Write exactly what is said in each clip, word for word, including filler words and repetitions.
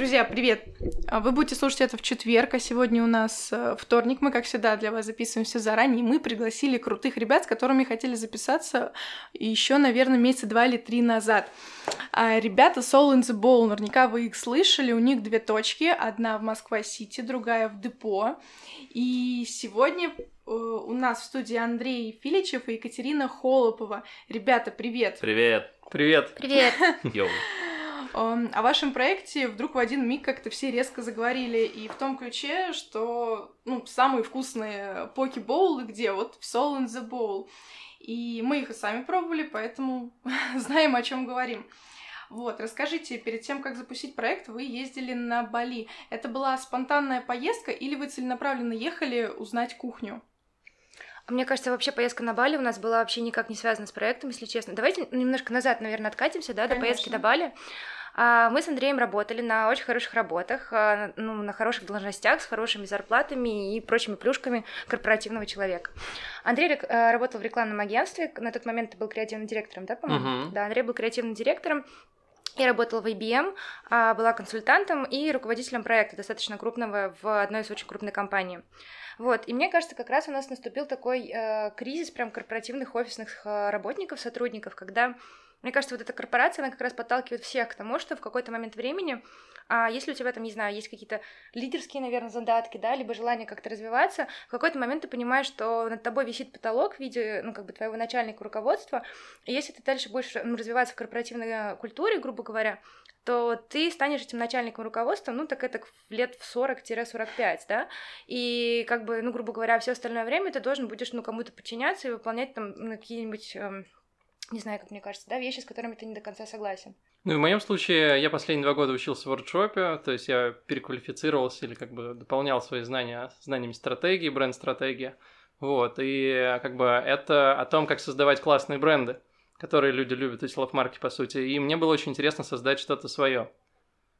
Друзья, привет! Вы будете слушать это в четверг, а сегодня у нас вторник. Мы, как всегда, для вас записываемся заранее. Мы пригласили крутых ребят, с которыми хотели записаться еще, наверное, месяца два или три назад. Ребята Soul in the Bowl, наверняка вы их слышали. У них две точки. Одна в Москва-Сити, другая в Депо. И сегодня у нас в студии Андрей Филичев и Екатерина Холопова. Ребята, привет! Привет! Привет! Привет! Йоу! О вашем проекте вдруг в один миг как-то все резко заговорили, и в том ключе, что ну, самые вкусные поки-боулы где? Вот в Soul in the Bowl. И мы их и сами пробовали, поэтому знаем, о чем говорим. Вот, расскажите, перед тем, как запустить проект, вы ездили на Бали. Это была спонтанная поездка или вы целенаправленно ехали узнать кухню? Мне кажется, вообще поездка на Бали у нас была вообще никак не связана с проектом, если честно. Давайте немножко назад, наверное, откатимся, да, Конечно. До поездки до Бали. Мы с Андреем работали на очень хороших работах, ну, на хороших должностях, с хорошими зарплатами и прочими плюшками корпоративного человека. Андрей работал в рекламном агентстве, на тот момент ты был креативным директором, да, по-моему? Uh-huh. Да, Андрей был креативным директором. Я работала в ай би эм, была консультантом и руководителем проекта достаточно крупного в одной из очень крупных компаний. Вот, и мне кажется, как раз у нас наступил такой э, кризис прям корпоративных офисных работников, сотрудников, когда, мне кажется, вот эта корпорация, она как раз подталкивает всех к тому, что в какой-то момент времени, а если у тебя там, не знаю, есть какие-то лидерские, наверное, задатки, да, либо желание как-то развиваться, в какой-то момент ты понимаешь, что над тобой висит потолок в виде, ну, как бы твоего начальника, руководства, и если ты дальше будешь ну, развиваться в корпоративной культуре, грубо говоря, то ты станешь этим начальником руководства, ну, так это лет в сорок-сорок пять, да, и, как бы, ну, грубо говоря, все остальное время ты должен будешь, ну, кому-то подчиняться и выполнять там ну, какие-нибудь, эм, не знаю, как мне кажется, да, вещи, с которыми ты не до конца согласен. Ну, и в моем случае я последние два года учился в воркшопе, то есть я переквалифицировался или, как бы, дополнял свои знания знаниями стратегии, бренд-стратегии, вот, и, как бы, это о том, как создавать классные бренды, которые люди любят, то есть лав-марки, по сути, и мне было очень интересно создать что-то свое.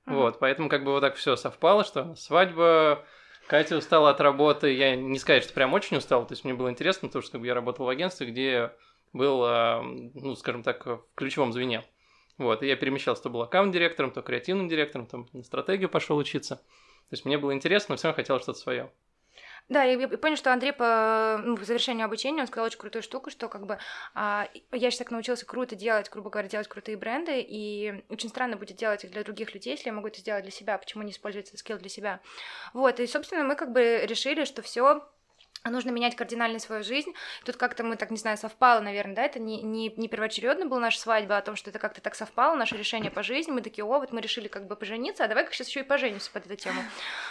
Mm-hmm. Вот, поэтому как бы вот так все совпало, что свадьба, Катя устала от работы, я не сказать, что прям очень устал, то есть мне было интересно, потому что как бы, я работал в агентстве, где был, ну, скажем так, в ключевом звене. Вот, и я перемещался, то был аккаунт-директором, то креативным директором, там на стратегию пошел учиться. То есть мне было интересно, но все равно хотелось что-то свое. Да, я понял, что Андрей по, ну, по завершению обучения, он сказал очень крутую штуку, что как бы а, я сейчас так научился круто делать, грубо говоря, делать крутые бренды, и очень странно будет делать их для других людей, если я могу это сделать для себя, почему не использовать этот скилл для себя. Вот, и, собственно, мы как бы решили, что все. Нужно менять кардинально свою жизнь. Тут как-то мы, так не знаю, совпало, наверное, да, это не, не, не первоочередно была наша свадьба, о том, что это как-то так совпало, наше решение по жизни, мы такие, о, вот мы решили как бы пожениться, а давай-ка сейчас еще и поженимся под эту тему,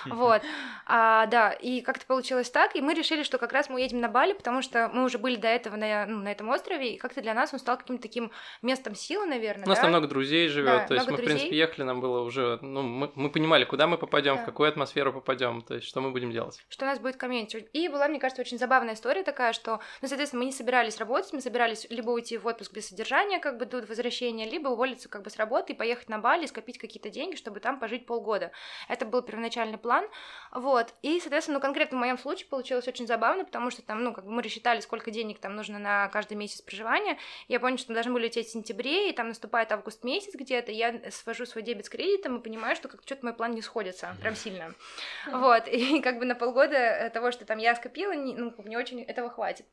вот, а, да, и как-то получилось так, и мы решили, что как раз мы уедем на Бали, потому что мы уже были до этого на, ну, на этом острове, и как-то для нас он стал каким-то таким местом силы, наверное, да? У нас там много друзей живет, да, то есть мы, друзей. В принципе, ехали, нам было уже, ну, мы, мы понимали, куда мы попадем, да. В какую атмосферу попадем, то есть что мы будем делать. Что у нас будет комьюнити, и была, мне Мне кажется, очень забавная история такая, что, ну, соответственно, мы не собирались работать, мы собирались либо уйти в отпуск без содержания, как бы до возвращения, либо уволиться как бы с работы и поехать на Бали, скопить какие-то деньги, чтобы там пожить полгода. Это был первоначальный план, вот, и, соответственно, ну, конкретно в моем случае получилось очень забавно, потому что там, ну, как бы мы рассчитали, сколько денег там нужно на каждый месяц проживания, я поняла, что мы должны были лететь в сентябре, и там наступает август месяц где-то, я свожу свой дебет с кредитом и понимаю, что как-то что-то мой план не сходится, прям сильно, вот, и как бы на полгода того, что там я скопила, ну, мне очень этого хватит.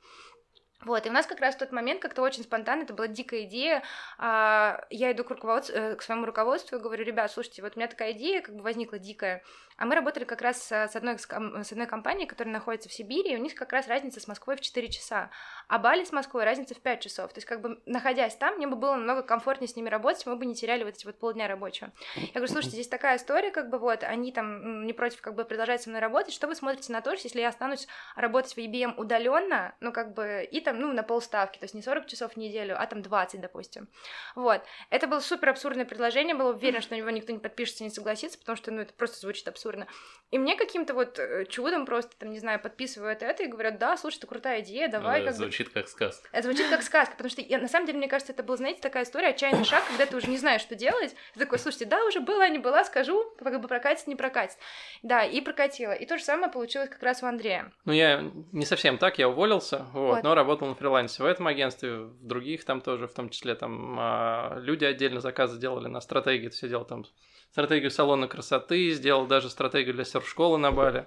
Вот, и у нас как раз в тот момент как-то очень спонтанно, это была дикая идея, я иду к, руководству, к своему руководству и говорю, ребят, слушайте, вот у меня такая идея как бы возникла дикая, а мы работали как раз с одной, с одной компанией, которая находится в Сибири, и у них как раз разница с Москвой в четыре часа, а Бали с Москвой разница в пять часов, то есть как бы находясь там, мне бы было намного комфортнее с ними работать, мы бы не теряли вот эти вот полдня рабочего. Я говорю, слушайте, здесь такая история, как бы вот, они там не против как бы продолжать со мной работать, что вы смотрите на то, если я останусь работать в и би эм удаленно, ну как бы и там, ну, на полставки, то есть не сорок часов в неделю, а там двадцать, допустим. Вот. Это было супер абсурдное предложение, была уверена, что на него никто не подпишется, не согласится, потому что, ну, это просто звучит абсурдно. И мне каким-то вот чудом просто, там, не знаю, подписывают это и говорят, да, слушай, это крутая идея, давай. Ну, это как звучит бы... как сказка. Это звучит как сказка, потому что, я, на самом деле, мне кажется, это была, знаете, такая история, отчаянный шаг, когда ты уже не знаешь, что делать. Ты такой, слушайте, да, уже была, не была, скажу, как бы прокатит, не прокатит. Да, и прокатила. И то же самое получилось как раз у Андрея. Ну, я не совсем так, я уволился, вот, вот. Но работал работал на фрилансе в этом агентстве, в других там тоже, в том числе там люди отдельно заказы делали на стратегии, это все делал там стратегию салона красоты, сделал даже стратегию для серф-школы на Бали.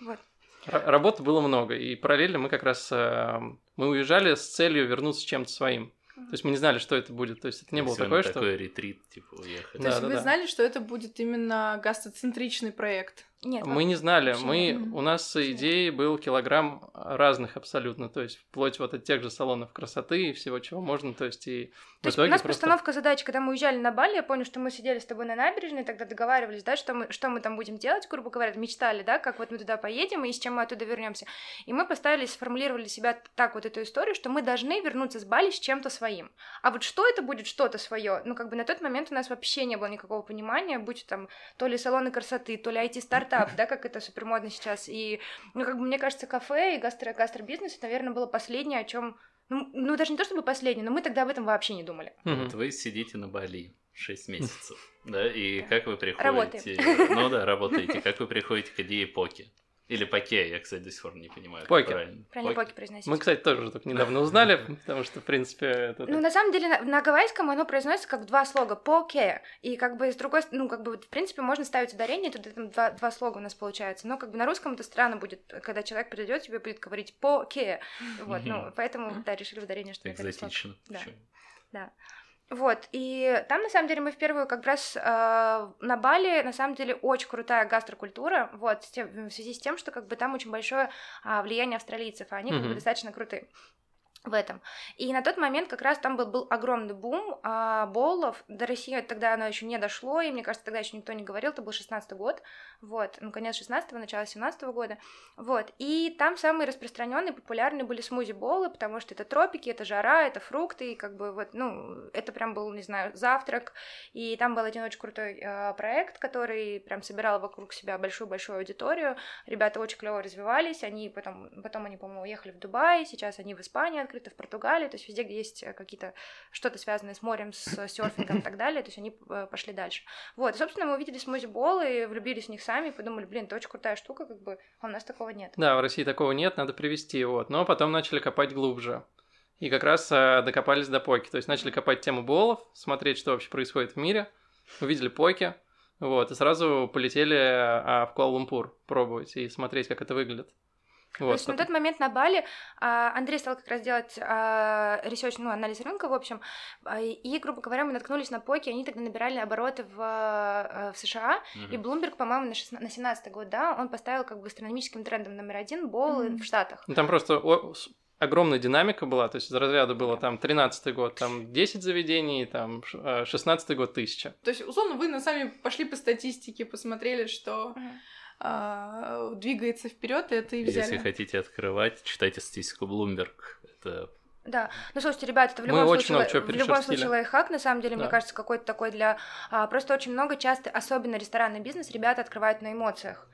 Вот. Работы было много, и параллельно мы как раз мы уезжали с целью вернуться чем-то своим. То есть мы не знали, что это будет. То есть это не было такое, что... такой ретрит, типа, уехать. То есть вы знали, что это будет именно гастроцентричный проект? Нет. Мы не знали. Мы... У нас идеей был килограмм разных абсолютно. То есть вплоть вот от тех же салонов красоты и всего, чего можно. То есть и... То есть у нас постановка задач, когда мы уезжали на Бали, я помню, что мы сидели с тобой на набережной, тогда договаривались, да, что мы, что мы там будем делать, грубо говоря, мечтали, да, как вот мы туда поедем и с чем мы оттуда вернемся. И мы поставили, сформулировали для себя так вот эту историю, что мы должны вернуться с Бали с чем-то своим. Своим. А вот что это будет что-то свое? Ну, как бы на тот момент у нас вообще не было никакого понимания, будь там то ли салоны красоты, то ли ай ти-стартап, да, как это супермодно сейчас. И, ну, как бы, мне кажется, кафе и гастро- гастробизнес, это, наверное, было последнее, о чем... Ну, ну, даже не то, чтобы последнее, но мы тогда об этом вообще не думали. Mm-hmm. Вот вы сидите на Бали шесть месяцев, да, и как вы приходите... Работаем. Ну да, работаете. Как вы приходите к идее поки? Или поке, я, кстати, до сих пор не понимаю. Поке. Правильно, правильно поке произносить. Мы, кстати, тоже только недавно узнали, потому что, в принципе... Это... Ну, на самом деле, на, на гавайском оно произносится как два слога поке. И как бы с другой... Ну, как бы, в принципе, можно ставить ударение, тут там два, два слога у нас получается. Но как бы на русском это странно будет, когда человек придет, тебе будет говорить поке. Вот, ну, поэтому, да, решили ударение, что это экзотично. Да, да. Вот, и там, на самом деле, мы в первую, как раз, э, на Бали, на самом деле, очень крутая гастрокультура, вот, с тем, в связи с тем, что, как бы, там очень большое э, влияние австралийцев, а они, mm-hmm. как бы, достаточно крутые в этом. И на тот момент как раз там был, был огромный бум а, боулов. До России тогда оно еще не дошло, и мне кажется, тогда еще никто не говорил, это был шестнадцатый год, вот, ну, конец шестнадцатого, начало семнадцатого года, вот. И там самые распространенные, популярные были смузи-боулы, потому что это тропики, это жара, это фрукты, и как бы вот, ну, это прям был, не знаю, завтрак, и там был один очень крутой а, проект, который прям собирал вокруг себя большую-большую аудиторию, ребята очень клево развивались, они потом, потом они, по-моему, уехали в Дубай, сейчас они в Испании открыли, в Португалии, то есть везде, где есть какие-то что-то связанное с морем, с серфингом и так далее, то есть они пошли дальше. Вот, и, собственно, мы увидели смузи-бол и влюбились в них сами, и подумали, блин, это очень крутая штука, как бы, а у нас такого нет. Да, в России такого нет, надо привезти, вот, но потом начали копать глубже, и как раз докопались до поки, то есть начали копать тему болов, смотреть, что вообще происходит в мире, увидели поки, вот, и сразу полетели в Куала-Лумпур пробовать и смотреть, как это выглядит. Вот. То есть на тот момент на Бали Андрей стал как раз делать research, ну, анализ рынка, в общем, и, грубо говоря, мы наткнулись на поки, они тогда набирали обороты в, в США, mm-hmm. и Bloomberg, по-моему, на, шестнадцатый, на семнадцатый год, да, он поставил как бы гастрономическим трендом номер один боулы mm-hmm. в Штатах. Ну, там просто о- огромная динамика была, то есть из разряда было там тринадцатый год, там десять заведений, там шестнадцатый год тысяча. То есть, условно, вы сами пошли по статистике, посмотрели, что... Mm-hmm. двигается вперед, и это и взяли. Если хотите открывать, читайте статистику Bloomberg. Это... Да, ну слушайте, ребята, это в любом Мы случае, в любом случае лайфхак, на самом деле, да. Мне кажется, какой-то такой для... А, просто очень много часто, особенно ресторанный бизнес, ребята открывают на эмоциях.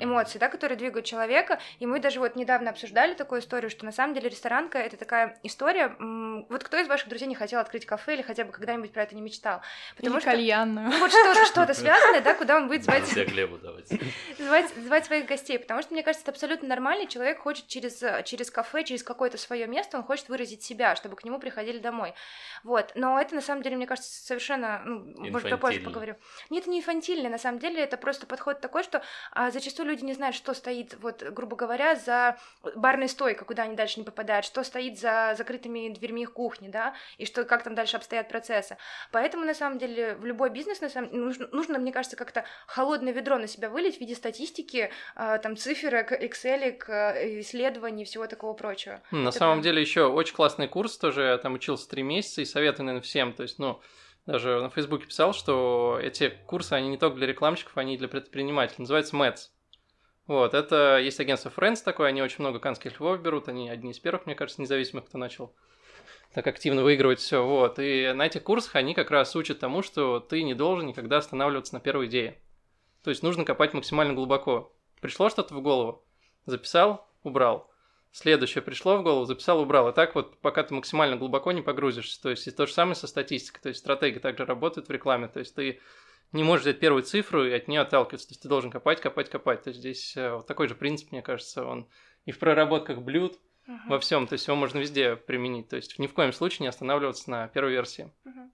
Эмоции, да, которые двигают человека, и мы даже вот недавно обсуждали такую историю, что на самом деле ресторанка — это такая история, вот кто из ваших друзей не хотел открыть кафе или хотя бы когда-нибудь про это не мечтал? Потому или что... кальянную. Ну, вот что-то, что-то связанное, да, куда он будет звать... звать, звать своих гостей, потому что, мне кажется, это абсолютно нормально, человек хочет через, через кафе, через какое-то свое место, он хочет выразить себя, чтобы к нему приходили домой. Вот, но это, на самом деле, мне кажется, совершенно... Ну, может, попозже поговорю. Нет, это не инфантильно, на самом деле, это просто подход такой, что а, зачастую люди не знают, что стоит, вот, грубо говоря, за барной стойкой, куда они дальше не попадают, что стоит за закрытыми дверьми их кухни, да, и что, как там дальше обстоят процессы. Поэтому, на самом деле, в любой бизнес, на самом, нужно, нужно, мне кажется, как-то холодное ведро на себя вылить в виде статистики, там, циферок, экселек, исследований, всего такого прочего. На Это самом прям... деле, еще очень классный курс тоже, я там учился три месяца и советую, наверное, всем, то есть, ну, даже на Фейсбуке писал, что эти курсы, они не только для рекламщиков, они и для предпринимателей, называется МЭЦ. Вот, это есть агентство Friends такое, они очень много каннских львов берут, они одни из первых, мне кажется, независимых, кто начал так активно выигрывать все. Вот, и на этих курсах они как раз учат тому, что ты не должен никогда останавливаться на первой идее. То есть нужно копать максимально глубоко. Пришло что-то в голову, записал, убрал. Следующее пришло в голову, записал, убрал. И так вот, пока ты максимально глубоко не погрузишься. То есть и то же самое со статистикой, то есть стратегия также работает в рекламе, то есть ты... не можешь взять первую цифру и от нее отталкиваться. То есть ты должен копать, копать, копать. То есть здесь вот такой же принцип, мне кажется, он и в проработках блюд, uh-huh. во всем, то есть его можно везде применить, то есть ни в коем случае не останавливаться на первой версии. Uh-huh.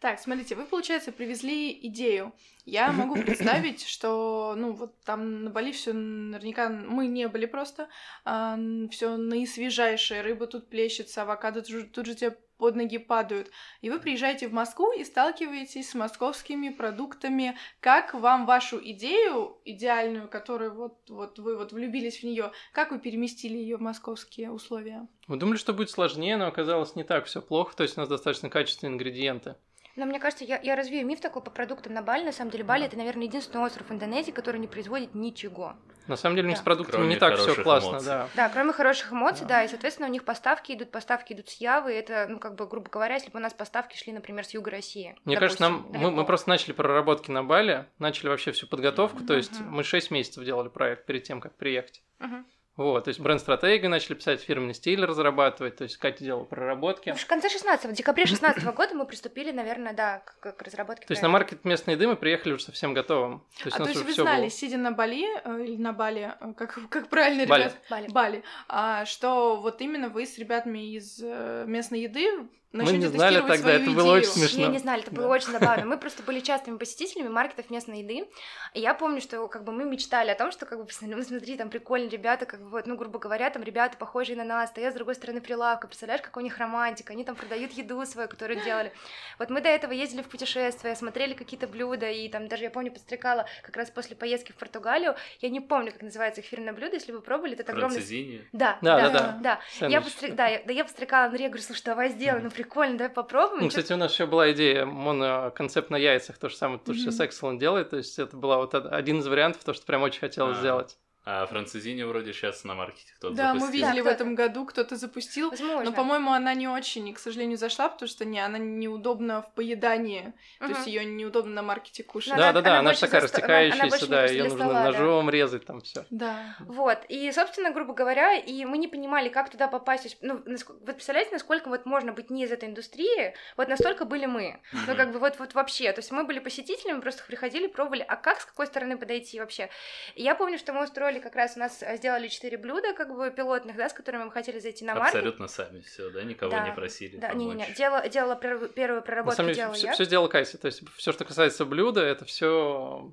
Так, смотрите, вы, получается, привезли идею. Я могу представить, что, ну, вот там на Бали все наверняка... Мы не были просто. А, все наисвежайшее. Рыба тут плещется, авокадо тут же, тут же тебе под ноги падают. И вы приезжаете в Москву и сталкиваетесь с московскими продуктами. Как вам вашу идею идеальную, которую вот, вот вы вот влюбились в нее, как вы переместили ее в московские условия? Мы думали, что будет сложнее, но оказалось не так все плохо. То есть у нас достаточно качественные ингредиенты. Но мне кажется, я, я развею миф такой по продуктам на Бали. На самом деле, Бали да. — это, наверное, единственный остров Индонезии, который не производит ничего. На самом деле, у них да. с продуктами кроме не так все классно. Эмоций. Да. да, кроме хороших эмоций, да. да, и, соответственно, у них поставки идут, поставки идут с Явы. Это, ну, как бы, грубо говоря, если бы у нас поставки шли, например, с юга России. Мне допустим, кажется, нам мы, мы просто начали проработки на Бали, начали вообще всю подготовку, mm-hmm. то есть мы шесть месяцев делали проект перед тем, как приехать. Mm-hmm. Вот, то есть бренд-стратегию начали писать, фирменный стиль разрабатывать, то есть Катя делала проработки. В конце шестнадцатого, в декабре шестнадцатого года мы приступили, наверное, да, к, к разработке. То проекта. Есть на маркет местной еды мы приехали уже совсем готовым. То есть а у нас то есть вы знали, было... сидя на Бали, или на Бали, как, как правильно, Бали. Ребят, Бали, Бали а, что вот именно вы с ребятами из местной еды мы не знали тогда, это идею. Было очень смешно. Мы не знали, это да. было очень забавно. Мы просто были частыми посетителями маркетов местной еды. И я помню, что как бы мы мечтали о том, что как бы, ну, смотри, там прикольные ребята, как бы вот, ну, грубо говоря, там ребята похожие на нас, стоят с другой стороны прилавка, представляешь, какой у них романтик, они там продают еду свою, которую делали. Вот мы до этого ездили в путешествия, смотрели какие-то блюда, и там даже, я помню, подстрекала как раз после поездки в Португалию, я не помню, как называется их фирменное блюдо, если вы пробовали, это огромный... Францезини? Да, да, да, да. да. Я, подстрек... да, я, да я подстрекала Андрея, говорю, слушай, давай сделай, ну, прикольно, давай попробуем. Ну, кстати, у нас еще была идея моноконцепт на яйцах, то же самое, то, что mm-hmm. сейчас Excellent делает, то есть это был вот один из вариантов, то, что прям очень хотелось а-а-а. Сделать. А Францезини вроде сейчас на маркете кто-то да, запустил. Да, мы видели да, в этом году, кто-то запустил. Возможно. Но, по-моему, она не очень, к сожалению, зашла, потому что не, она неудобна в поедании. Uh-huh. То есть ее неудобно на маркете кушать. Да-да-да, она же такая растекающаяся, да, ее нужно ножом резать, там все. Да. Вот, и, собственно, грубо говоря, и мы не понимали, как туда попасть. Ну, вы представляете, насколько вот можно быть не из этой индустрии, вот настолько были мы. Uh-huh. Ну, как бы вот, вот вообще, то есть мы были посетителями, просто приходили, пробовали, а как, с какой стороны подойти вообще? И я помню, что мы устроили как раз у нас сделали четыре блюда, как бы пилотных, да, с которыми мы хотели зайти на маркет. Абсолютно сами все, да, никого да, не просили. Да, не, не, делала, делала первую проработку. На самом деле все сделала Кайся, то есть все, что касается блюда, это все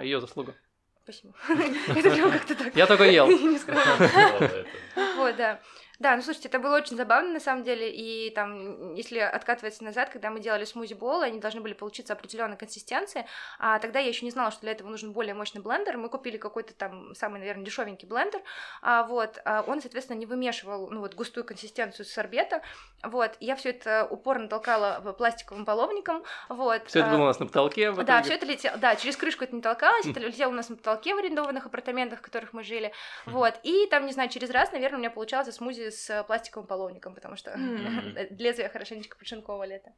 ее заслуга. Спасибо. Это прям как-то так. Я только ел. Не сказала. Вот, да. Да, ну слушайте, это было очень забавно на самом деле, и там, если откатываться назад, когда мы делали смузи-боллы, они должны были получиться определенной консистенции, а тогда я еще не знала, что для этого нужен более мощный блендер, мы купили какой-то там самый, наверное, дешевенький блендер, а, вот, а он, соответственно, не вымешивал, ну вот, густую консистенцию сорбета, вот, я все это упорно толкала пластиковым половником, вот. Все это было у нас на потолке. Да, все это летело, да, через крышку это не толкалось, это летело у нас на потолке в арендованных апартаментах, в которых мы жили, вот, и там, не знаю, через раз, наверное, у меня получалось смузи с пластиковым половником, потому что mm-hmm. лезвие хорошенечко подшинковали это.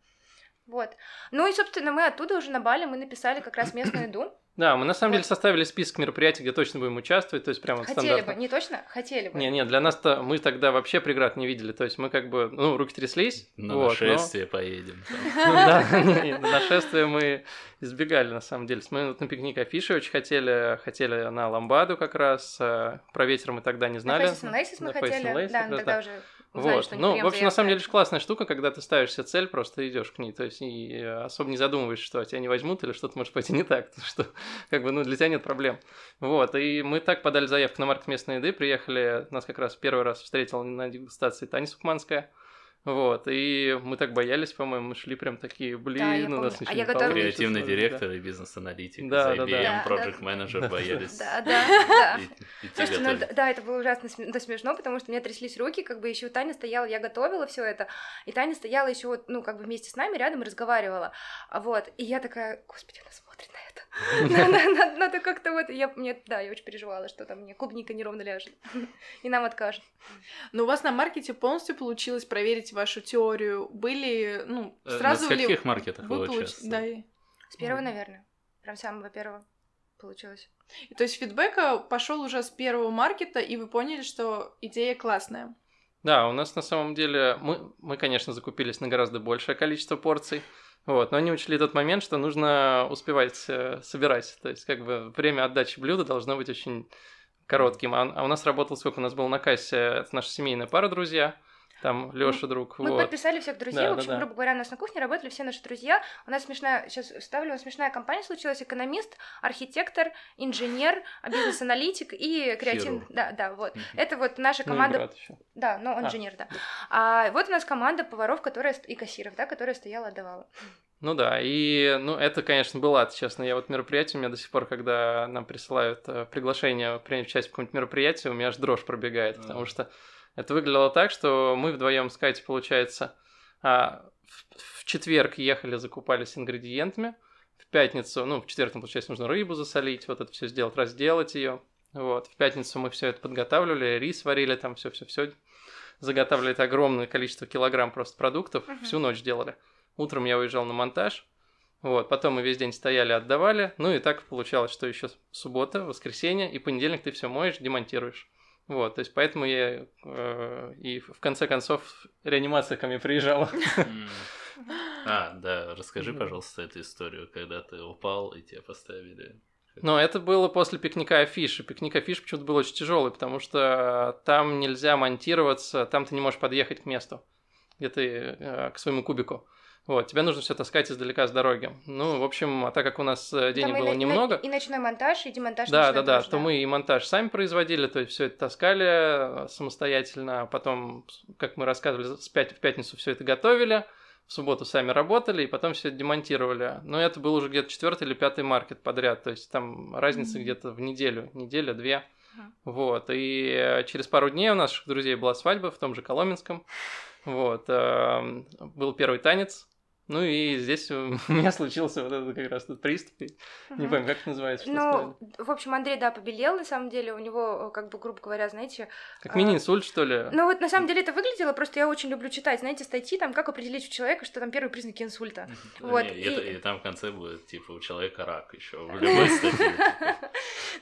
Вот. Ну и, собственно, мы оттуда уже на Бали, мы написали как раз местную еду. Да, мы на самом вот. деле составили список мероприятий, где точно будем участвовать, то есть прямо хотели стандартно. Хотели бы, не точно, хотели бы. Не, не, для нас-то мы тогда вообще преград не видели, то есть мы как бы, ну, руки тряслись. На вот, нашествие но... поедем. Да, нашествие мы избегали, на самом деле. Мы на пикник Афиши очень хотели, хотели на Ламбаду как раз, про ветер мы тогда не знали. На Facing Laces мы хотели, да, тогда уже... Узнали, вот, ну, в общем, заявка. На самом деле, классная штука, когда ты ставишь себе цель, просто идешь к ней, то есть и особо не задумываешься, что тебя не возьмут или что-то может пойти не так, что как бы, ну, для тебя нет проблем. Вот, и мы так подали заявку на маркет местной еды, приехали, нас как раз первый раз встретила на дегустации Таня Сухманская. Вот, и мы так боялись, по-моему, мы шли прям такие, блин, да, у нас ничего а не получится. Креативный директор да. и бизнес-аналитик да, за да, ай би эм, Project да, Manager да. боялись. Да, да, да. И, и Слушайте, ну, да, это было ужасно смешно, потому что у меня тряслись руки, как бы еще Таня стояла, я готовила все это, и Таня стояла еще, ну, как бы вместе с нами рядом и разговаривала, вот, и я такая, господи, она смотрит на это. Надо как-то вот, я, мне, да, я очень переживала, что там мне клубника неровно ляжет, и нам откажут. Но у вас на маркете полностью получилось проверить вашу теорию. Были, ну, сразу ли... На скольких маркетах вы участвовали? Да, и... С первого, наверное, прям самого первого получилось. То есть фидбэк пошел уже с первого маркета, и вы поняли, что идея классная. Да, у нас на самом деле... Мы, мы конечно, закупились на гораздо большее количество порций, вот, но они учли тот момент, что нужно успевать э, собирать, то есть как бы время отдачи блюда должно быть очень коротким. А, а у нас работал сколько? У нас был на кассе наша семейная пара, друзья. Там Лёша, друг. Мы вот. подписали всех друзей. Да, в общем, да, да. грубо говоря, у нас на кухне работали все наши друзья. У нас смешная, сейчас вставлю, у нас смешная компания случилась. Экономист, архитектор, инженер, бизнес-аналитик и креативный. Да, да, вот. Это вот наша команда. Ну, брат еще. Да, но он а. инженер, да. А вот у нас команда поваров, которая и кассиров, да, которая стояла, отдавала. Ну да, и ну, это, конечно, было, честно. Я вот мероприятие, у меня до сих пор, когда нам присылают э, приглашение принять участие в каком-нибудь мероприятии, у меня аж дрожь пробегает, mm-hmm. потому что это выглядело так, что мы вдвоем с Катей, получается, а, в, в четверг ехали, закупались ингредиентами, в пятницу, ну, в четверг, получается, нужно рыбу засолить, вот это все сделать, разделать ее. Вот, в пятницу мы все это подготавливали, рис варили, там все-все-все, заготавливали это огромное количество килограмм просто продуктов, mm-hmm. всю ночь делали. Утром я уезжал на монтаж, вот, потом мы весь день стояли, отдавали, ну и так получалось, что еще суббота, воскресенье и понедельник ты все моешь, демонтируешь, вот, то есть поэтому я э, и в конце концов реанимация ко мне приезжала. А, да, расскажи, пожалуйста, эту историю, когда ты упал и тебя поставили. Ну, это было после пикника Афиши. Пикник Афиши почему-то был очень тяжелый, потому что там нельзя монтироваться, там ты не можешь подъехать к месту, где ты э, к своему кубику. Вот, тебе нужно все таскать издалека с дороги. Ну, в общем, а так как у нас денег было и, немного... И ночной монтаж, и демонтаж. Да, да, да, то мы и монтаж сами производили, то есть все это таскали самостоятельно. Потом, как мы рассказывали, в пятницу все это готовили, в субботу сами работали, и потом все это демонтировали. Но это был уже где-то четвертый или пятый маркет подряд, то есть там разница mm-hmm. где-то в неделю, неделя-две. Mm-hmm. Вот, и через пару дней у наших друзей была свадьба в том же Коломенском. Вот, был первый танец. Ну и здесь у меня случился вот этот как раз этот приступ, угу. не помню, как это называется. Ну, в общем, Андрей, да, побелел, на самом деле, у него, как бы, грубо говоря, знаете... Как мини-инсульт, что ли? Ну вот, на самом деле, это выглядело, просто я очень люблю читать, знаете, статьи, там, как определить у человека, что там первые признаки инсульта. Вот. И там в конце будет, типа, у человека рак еще в любой статье.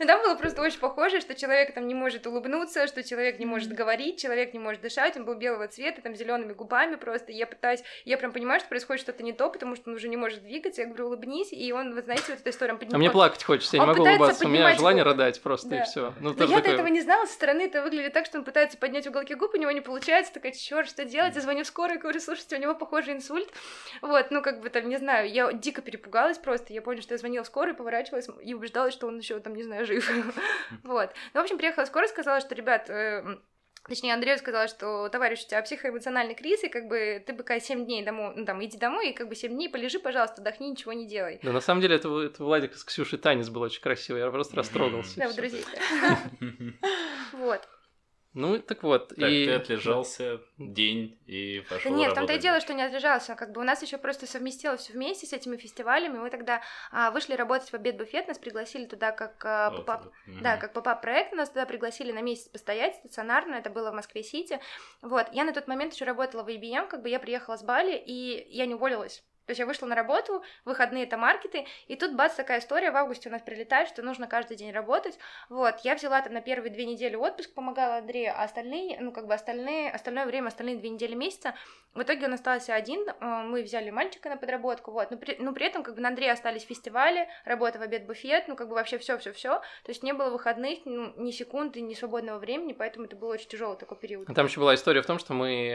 Ну, там было просто очень похоже, что человек там не может улыбнуться, что человек не может говорить, человек не может дышать, он был белого цвета, там, зелеными губами просто, я пытаюсь, я прям понимаю, что происходит что это не то, потому что он уже не может двигаться, я говорю, улыбнись, и он, вы знаете, вот эта история... Подним... А мне плакать хочется, я не могу улыбаться, у меня желание губ. Рыдать просто, да. и все. Ну, но я такое... этого не знала, со стороны это выглядит так, что он пытается поднять уголки губ, у него не получается, такая, черт, что делать, я звоню в скорую, говорю, слушайте, у него, похоже, инсульт, вот, ну, как бы там, не знаю, я дико перепугалась просто, я помню, что я звонила в скорую, поворачивалась и убеждалась, что он еще там, не знаю, жив, вот. Ну, в общем, приехала скорая, сказала, что, ребят... Точнее, Андрею сказала, что, товарищ, у тебя психоэмоциональный криз, и как бы ты бы семь дней домой, ну там, иди домой, и как бы семь дней полежи, пожалуйста, отдохни, ничего не делай. Да, на самом деле, это, это Владик с Ксюшей танец был очень красивый, я просто растрогался. Да, в друзей. Вот. Ну, так вот. Так, и... ты отлежался день и пошел работать. Да нет, там-то и дело, что не отлежался. Как бы у нас еще просто совместилось все вместе с этими фестивалями. Мы тогда а, вышли работать в Обед Буфет, нас пригласили туда как а, вот, поп-ап угу. да, как поп-ап-проект, нас туда пригласили на месяц постоять стационарно, это было в Москве-Сити. Вот, я на тот момент еще работала в ай би эм, как бы я приехала с Бали, и я не уволилась. То есть я вышла на работу, выходные это маркеты, и тут бац, такая история, в августе у нас прилетает, что нужно каждый день работать, вот, я взяла там на первые две недели отпуск, помогала Андрею, а остальные, ну, как бы остальные, остальное время, остальные две недели месяца, в итоге он остался один, мы взяли мальчика на подработку, вот, но при, ну, при этом, как бы, на Андрея остались фестивали, работа в обед-буфет, ну, как бы, вообще все-все-все, то есть не было выходных, ну, ни секунды, ни свободного времени, поэтому это был очень тяжелый такой период. Там еще была история в том, что мы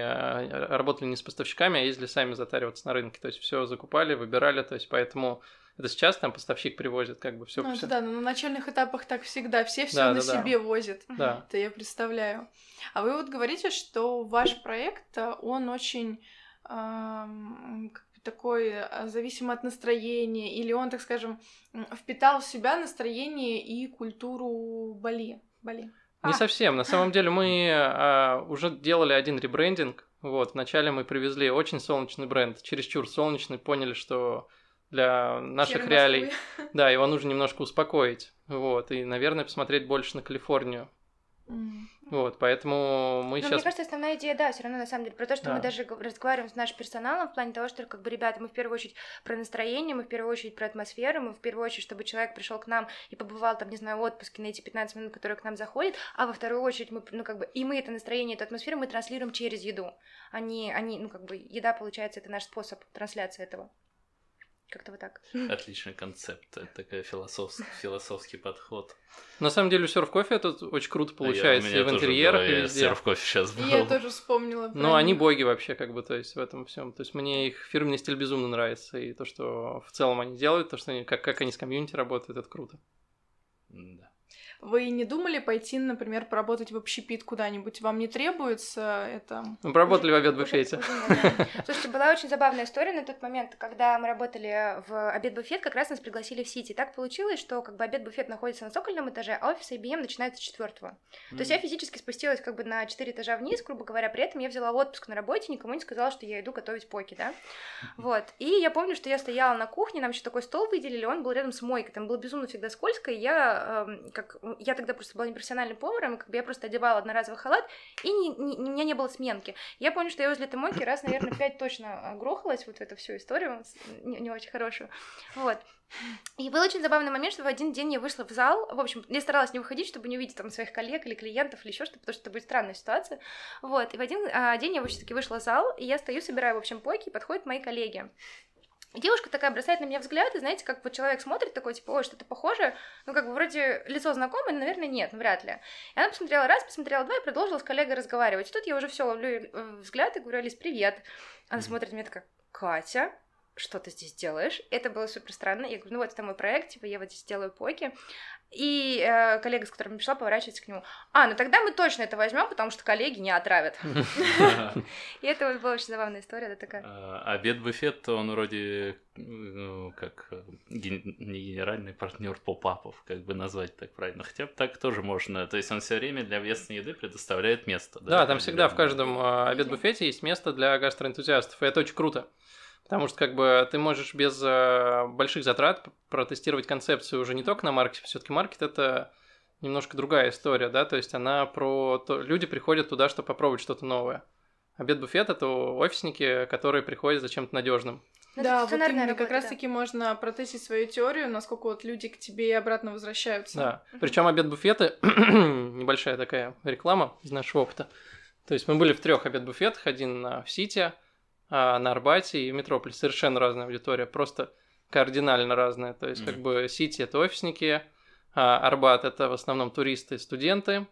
работали не с поставщиками, а ездили сами затариваться на рынке, то есть все закупали, выбирали, то есть поэтому это сейчас там поставщик привозит как бы все. Ну, да, но на начальных этапах так всегда, все все да, на да, себе да. возят, да. это я представляю. А вы вот говорите, что ваш проект, он очень эм, такой зависим от настроения, или он, так скажем, впитал в себя настроение и культуру Бали. Бали. Не а. совсем, на самом деле мы э, уже делали один ребрендинг. Вот, вначале мы привезли очень солнечный бренд, чересчур солнечный, поняли, что для наших Черный реалий, Москвы. Да, его нужно немножко успокоить, вот, и, наверное, посмотреть больше на Калифорнию. Вот, поэтому мы сейчас... Мне кажется, основная идея, да, все равно, на самом деле, про то, что да. мы даже разговариваем с нашим персоналом в плане того, что, как бы, ребята, мы в первую очередь про настроение, мы в первую очередь про атмосферу, мы в первую очередь, чтобы человек пришел к нам и побывал, там, не знаю, в отпуске на эти пятнадцать минут, которые к нам заходят, а во вторую очередь мы, ну, как бы, и мы это настроение, эту атмосферу мы транслируем через еду, они, они, ну, как бы, еда, получается, это наш способ трансляции этого. Как-то вот так. Отличный концепт. Это такой философский, философский подход. На самом деле у Surf Coffee это очень круто получается. А я, и в интерьерах, и везде. Surf Coffee сейчас был. И я тоже вспомнила. Но они боги вообще как бы, то есть в этом всем. То есть мне их фирменный стиль безумно нравится. И то, что в целом они делают, то, что они, как, как они с комьюнити работают, это круто. Да. Вы не думали пойти, например, поработать в общепит куда-нибудь? Вам не требуется это? Мы поработали в обед буфете. Слушайте, была очень забавная история на тот момент, когда мы работали в обед буфет, как раз нас пригласили в Сити. Так получилось, что как бы обед буфет находится на цокольном этаже, а офис ай би эм начинается с четвертого. То есть я физически спустилась как бы на четыре этажа вниз, грубо говоря, при этом я взяла отпуск на работе, никому не сказала, что я иду готовить поки, да? Вот. И я помню, что я стояла на кухне, нам еще такой стол выделили, он был рядом с мойкой, там было безумно всегда скользко, и я э, как Я тогда просто была непрофессиональным поваром, и как бы я просто одевала одноразовый халат, и не, не, у меня не было сменки. Я помню, что я возле этой мойки раз, наверное, пять точно грохалась вот в эту всю историю, не, не очень хорошую, вот. И был очень забавный момент, что в один день я вышла в зал, в общем, я старалась не выходить, чтобы не увидеть там своих коллег или клиентов или еще что-то, потому что это будет странная ситуация, вот. И в один а, день я все-таки вышла в зал, и я стою, собираю, в общем, поки, и подходят мои коллеги. Девушка такая бросает на меня взгляд, и знаете, как вот человек смотрит такой, типа, ой, что-то похожее, ну, как бы, вроде лицо знакомое, но, наверное, нет, ну, вряд ли. И она посмотрела раз, посмотрела два и продолжила с коллегой разговаривать. И тут я уже все ловлю взгляд и говорю: Алис, привет. Она смотрит на меня такая: Катя, что ты здесь делаешь? Это было супер странно. Я говорю: ну, вот это мой проект, типа, я вот здесь делаю поки. И э, коллега, с которым я пришла, поворачивается к нему: а, ну тогда мы точно это возьмем, потому что коллеги не отравят. И это была очень забавная история, да, такая. Обед-буфет, он вроде как не генеральный партнер поп-апов, как бы назвать так правильно. Хотя бы так тоже можно. То есть он все время для местной еды предоставляет место. Да, там всегда в каждом обед-буфете есть место для гастроэнтузиастов, и это очень круто. Потому что как бы ты можешь без э, больших затрат протестировать концепцию уже не только на маркете, все-таки маркет — это немножко другая история, да, то есть она про то, люди приходят туда, чтобы попробовать что-то новое. Обед-буфет — это офисники, которые приходят за чем-то надежным. Но да, вот именно работа, как раз-таки да. Можно протестить свою теорию, насколько вот люди к тебе и обратно возвращаются. Да, uh-huh. Причем обед-буфеты, небольшая такая реклама из нашего опыта, то есть мы были в трех обед-буфетах, один в Сити, на Арбате и Метрополь. Совершенно разная аудитория, просто кардинально разная. То есть, mm-hmm. как бы Сити — это офисники, а Арбат — это в основном туристы и студенты.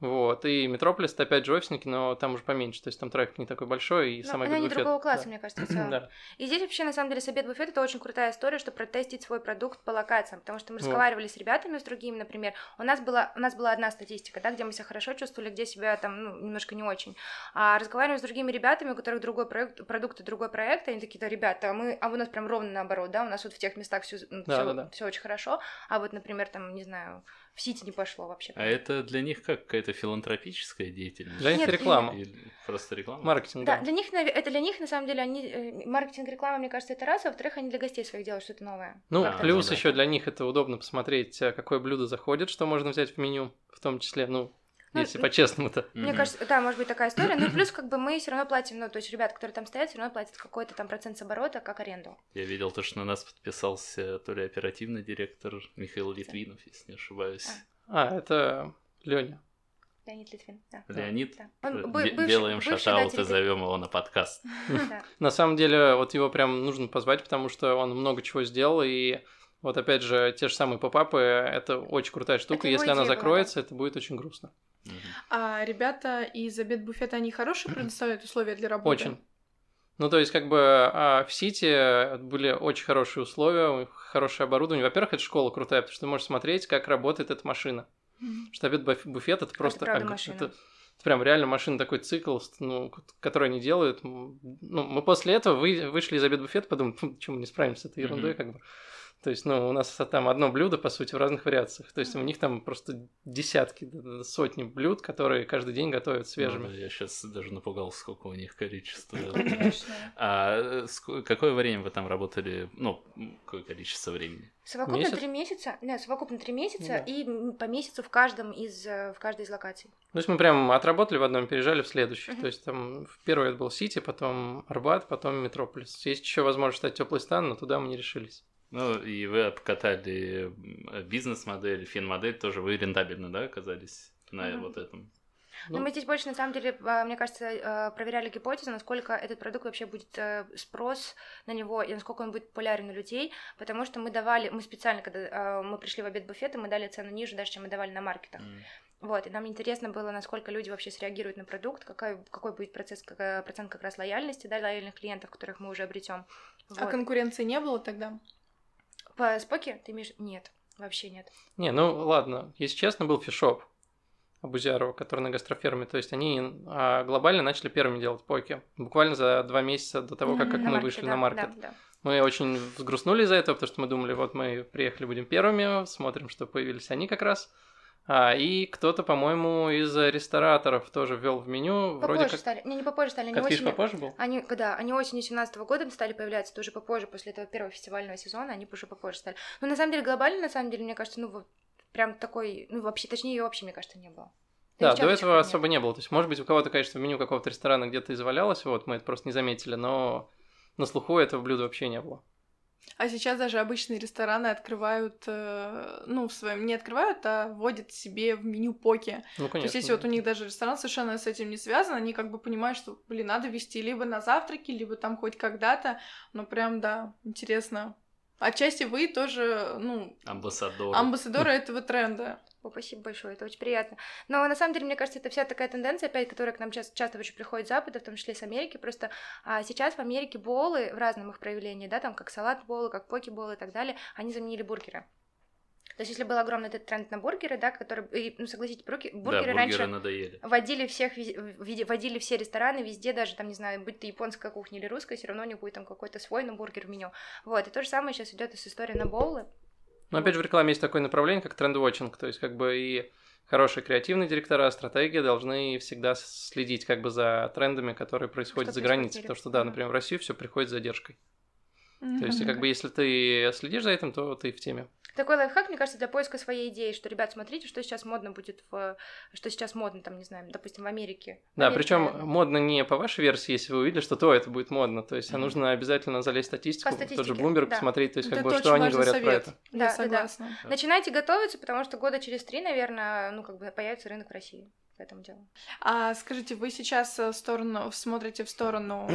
Вот. И Метрополис — это опять же офисники, но там уже поменьше. То есть там трафик не такой большой, и но сам обед-буфет. Они другого класса, да. Мне кажется, в целом. Да. И здесь вообще, на самом деле, с обед-буфет — это очень крутая история, чтобы протестить свой продукт по локациям. Потому что мы вот. Разговаривали с ребятами, с другими, например. У нас была, у нас была одна статистика, да, где мы себя хорошо чувствовали, где себя там, ну, немножко не очень. А разговариваем с другими ребятами, у которых другой проект, продукт и другой проект, они такие: да, ребята, мы, а у нас прям ровно наоборот, да, у нас вот в тех местах все да, да, да. очень хорошо, а вот, например, там, не знаю... В Сити не пошло вообще. А это для них как какая-то филантропическая деятельность? Для них это реклама. И... Просто реклама. Маркетинг. Да, да. Для них, это для них, на самом деле, они... маркетинг, реклама, мне кажется, это раз, а во-вторых, они для гостей своих делают что-то новое. Ну, а, плюс да, еще да. Для них это удобно посмотреть, какое блюдо заходит, что можно взять в меню, в том числе, ну... Если ну, по-честному-то. Мне mm-hmm. кажется, да, может быть такая история. Ну и плюс, как бы мы все равно платим, ну, то есть ребята, которые там стоят, все равно платят какой-то там процент с оборота, как аренду. Я видел то, что на нас подписался то ли оперативный директор Михаил Литвинов, если не ошибаюсь. А, а это Лёня. Леонид Литвин, да. Леонид, да. Он, б- бывший, делаем шатаут и зовем его на подкаст. На самом деле, вот его прям нужно позвать, потому что он много чего сделал, и вот опять же, те же самые поп-апы, это очень крутая штука, если она закроется, это будет очень грустно. Uh-huh. А ребята из обед-буфета, они хорошие предоставляют условия для работы? Очень. Ну, то есть, как бы в Сити были очень хорошие условия, хорошее оборудование. Во-первых, это школа крутая, потому что ты можешь смотреть, как работает эта машина. Uh-huh. Что обед-буфет — это просто... Это, а, это, это прям реально машина, такой цикл, ну, который они делают. Ну, мы после этого вы, вышли из обед-буфета, подумали, почему мы не справимся с этой ерундой, uh-huh. как бы. То есть, ну, у нас там одно блюдо, по сути, в разных вариациях. То есть, у них там просто десятки, сотни блюд, которые каждый день готовят свежими. Ну, я сейчас даже напугался, сколько у них количества. А какое время вы там работали? Ну, какое количество времени? Совокупно три месяца. Да, совокупно три месяца и по месяцу в каждом из, в каждой из локаций. То есть, мы прям отработали в одном, переезжали в следующий. То есть, там первый это был Сити, потом Арбат, потом Метрополис. Есть еще возможность стать теплый стан, но туда мы не решились. Ну, и вы обкатали бизнес-модель, фин-модель, тоже вы рентабельно, да, оказались на mm-hmm. вот этом? Ну, мы здесь больше, на самом деле, мне кажется, проверяли гипотезу, насколько этот продукт вообще будет спрос на него и насколько он будет популярен у людей, потому что мы давали, мы специально, когда мы пришли в обед буфета, мы дали цену ниже даже, чем мы давали на маркетах. Mm. Вот, и нам интересно было, насколько люди вообще среагируют на продукт, какой, какой будет процесс, какая, процент как раз лояльности, да, лояльных клиентов, которых мы уже обретем. Вот. А конкуренции не было тогда? По Споке, ты имеешь? Нет, вообще нет. Не, ну ладно, если честно, был фишоп Абузярова, который на гастроферме, то есть они глобально начали первыми делать поки, буквально за два месяца до того, как, как мы маркет, вышли да, на маркет. Да, да. Мы очень взгрустнули из-за этого, потому что мы думали, вот мы приехали, будем первыми, смотрим, что появились они как раз. А, и кто-то, по-моему, из рестораторов тоже ввел в меню. Попозже вроде как... стали. Не, не попозже стали. Они Котфиш осенью... попозже был? Они, да, они осенью семнадцатого года стали появляться, тоже попозже, после этого первого фестивального сезона, они уже попозже стали. Но на самом деле глобально, на самом деле, мне кажется, ну вот прям такой, ну вообще, точнее, ее вообще, мне кажется, не было. Да, да, до этого особо не было. То есть, может быть, у кого-то, конечно, в меню какого-то ресторана где-то извалялось, вот, мы это просто не заметили, но на слуху этого блюда вообще не было. А сейчас даже обычные рестораны открывают, ну, в своем не открывают, а вводят себе в меню поки. Ну, конечно, то есть, если да. вот у них даже ресторан совершенно с этим не связан, они как бы понимают, что, блин, надо вести либо на завтраки, либо там хоть когда-то, но прям, да, интересно. Отчасти вы тоже, ну... Амбассадоры. Амбассадоры этого тренда. О, спасибо большое, это очень приятно. Но на самом деле, мне кажется, это вся такая тенденция, опять, которая к нам часто, часто очень приходит с Запада, в том числе и с Америки. Просто а сейчас в Америке боулы в разном их проявлении, да, там как салат-боулы, как поки-боулы и так далее, они заменили бургеры. То есть, если был огромный этот тренд на бургеры, да, которые, и, ну, согласитесь, бургеры, да, бургеры раньше надоели. Водили всех, вези, водили все рестораны везде, даже там, не знаю, будь то японская кухня или русская, все равно у них будет там какой-то свой, но бургер в меню. Вот, и то же самое сейчас идет и с историей на боулы. Но опять же в рекламе есть такое направление, как тренд-вотчинг, то есть как бы и хорошие креативные директора, стратегии должны всегда следить как бы за трендами, которые происходят что за границей, потому что, да, например, в Россию все приходит с задержкой. Mm-hmm. То есть, как бы, если ты следишь за этим, то ты в теме. Такой лайфхак, мне кажется, для поиска своей идеи, что, ребят, смотрите, что сейчас модно будет, в... что сейчас модно, там, не знаю, допустим, в Америке. Да, причем модно не по вашей версии, если вы увидели, что то это будет модно, то есть, mm-hmm. нужно обязательно залезть в статистику, в тот же Bloomberg да. посмотреть, то есть, как это бы, что они говорят совет. Про это. Да, да согласна. Да. Да. Начинайте готовиться, потому что года через три, наверное, ну, как бы, появится рынок в России. К этому делу. А скажите, вы сейчас в сторону, смотрите в сторону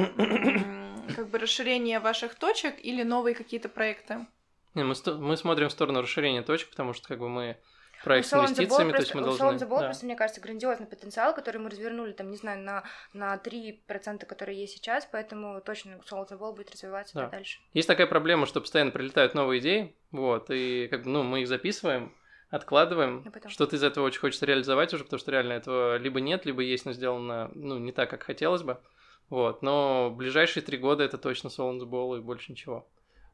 как бы расширения ваших точек или новые какие-то проекты? Не, мы, сто, мы смотрим в сторону расширения точек, потому что как бы мы проект с инвестициями, то есть мы должны... У Soul in the Bowl просто, мне кажется, грандиозный потенциал, который мы развернули, там, не знаю, на, на три процента, которые есть сейчас, поэтому точно Soul in the Bowl будет развиваться да. дальше. Есть такая проблема, что постоянно прилетают новые идеи, вот, и как бы, ну, мы их записываем, откладываем, что-то из этого очень хочется реализовать уже, потому что реально этого либо нет, либо есть, но сделано, ну, не так, как хотелось бы, вот, но ближайшие три года это точно Soul in the Bowl и больше ничего.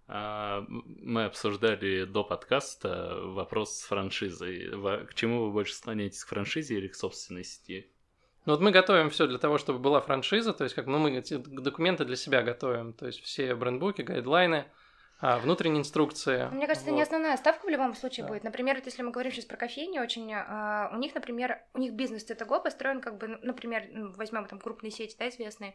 Мы обсуждали до подкаста вопрос с франшизой, к чему вы больше склоняетесь, к франшизе или к собственной сети? Ну, вот мы готовим все для того, чтобы была франшиза, то есть, как ну, мы документы для себя готовим, то есть, все брендбуки, гайдлайны, А, внутренняя инструкция. Мне кажется, вот. Это не основная ставка в любом случае да. будет. Например, вот если мы говорим сейчас про кофейни, очень а, у них, например, у них бизнес ЦТГО построен, как бы, например, возьмем там крупные сети, да, известные,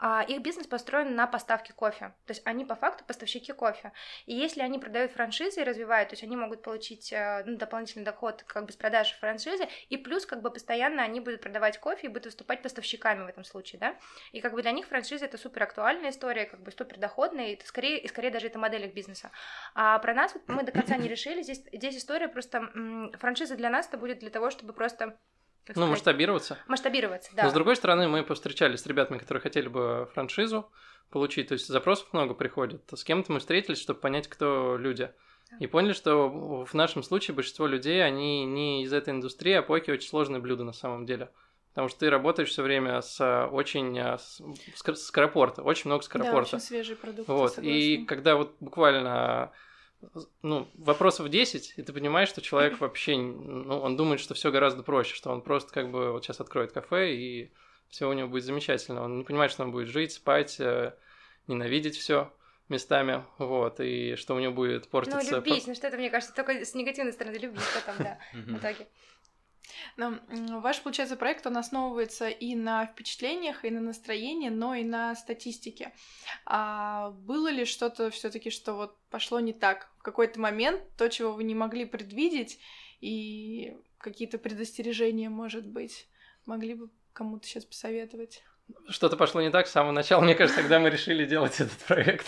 а, их бизнес построен на поставке кофе. То есть они по факту поставщики кофе. И если они продают франшизы и развивают, то есть они могут получить ну, дополнительный доход как бы с продажи франшизы, и плюс как бы постоянно они будут продавать кофе и будут выступать поставщиками в этом случае, да. И как бы для них франшиза это супер актуальная история, как бы супер доходная, и это скорее, и скорее даже это модель бизнеса. А про нас вот, мы до конца не решили. Здесь, здесь история просто... М- франшиза для нас это будет для того, чтобы просто... Ну, сказать, масштабироваться. Масштабироваться, да. Но с другой стороны, мы повстречались с ребятами, которые хотели бы франшизу получить. То есть запросов много приходит. С кем-то мы встретились, чтобы понять, кто люди. Да. И поняли, что в нашем случае большинство людей, они не из этой индустрии, а поки очень сложное блюдо на самом деле. Потому что ты работаешь все время с очень с, с скоропорта, очень много скоропорта. Да, очень свежие продукты, вот. И когда вот буквально ну, вопросов десять, и ты понимаешь, что человек вообще, ну, он думает, что все гораздо проще, что он просто как бы вот сейчас откроет кафе, и все у него будет замечательно. Он не понимает, что он будет жить, спать, ненавидеть все. Местами, вот, и что у него будет портиться... Ну, любить, ну что-то, мне кажется, только с негативной стороны любить потом, да, в итоге. Ваш, получается, проект, он основывается и на впечатлениях, и на настроении, но и на статистике. А было ли что-то все-таки, что вот пошло не так? В какой-то момент то, чего вы не могли предвидеть, и какие-то предостережения, может быть, могли бы кому-то сейчас посоветовать? Что-то пошло не так с самого начала, мне кажется, когда мы решили делать этот проект.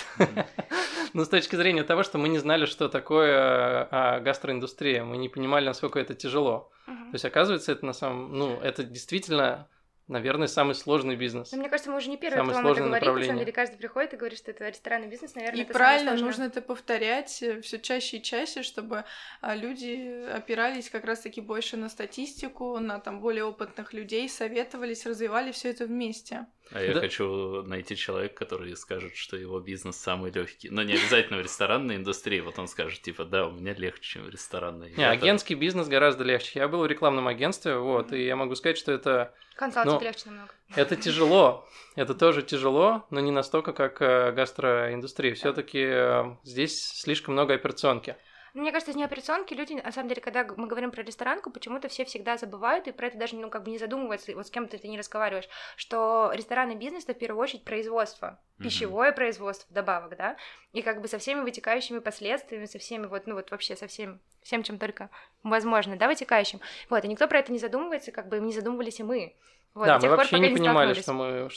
Но с точки зрения того, что мы не знали, что такое гастроиндустрия, мы не понимали, насколько это тяжело. То есть, оказывается, это на самом... Ну, это действительно... Наверное, самый сложный бизнес. Но мне кажется, мы уже не первые, кто вам это говорит. На самом деле, каждый приходит и говорит, что это ресторанный бизнес, наверное, и это самое сложное. И правильно, нужно это повторять все чаще и чаще, чтобы люди опирались как раз-таки больше на статистику, на там более опытных людей, советовались, развивали все это вместе. А да. Я хочу найти человека, который скажет, что его бизнес самый легкий. Но не обязательно в ресторанной индустрии. Вот он скажет, типа, да, у меня легче, чем в ресторанной. Не, агентский бизнес гораздо легче. Я был в рекламном агентстве, вот, и я могу сказать, что это... Консалтинг легче намного. Это тяжело. Это тоже тяжело, но не настолько, как гастроиндустрия. Все-таки здесь слишком много операционки. Мне кажется, из неоперационки люди, на самом деле, когда мы говорим про ресторанку, почему-то все всегда забывают и про это даже ну, как бы не задумываются, вот с кем-то ты не разговариваешь, что ресторанный бизнес – это в первую очередь производство, mm-hmm. пищевое производство вдобавок, да, и как бы со всеми вытекающими последствиями, со всеми вот, ну вот вообще со всем, всем, чем только возможно, да, вытекающим, вот, и никто про это не задумывается, как бы не задумывались и мы. Вот, да, мы пор, вообще не понимали, что мы,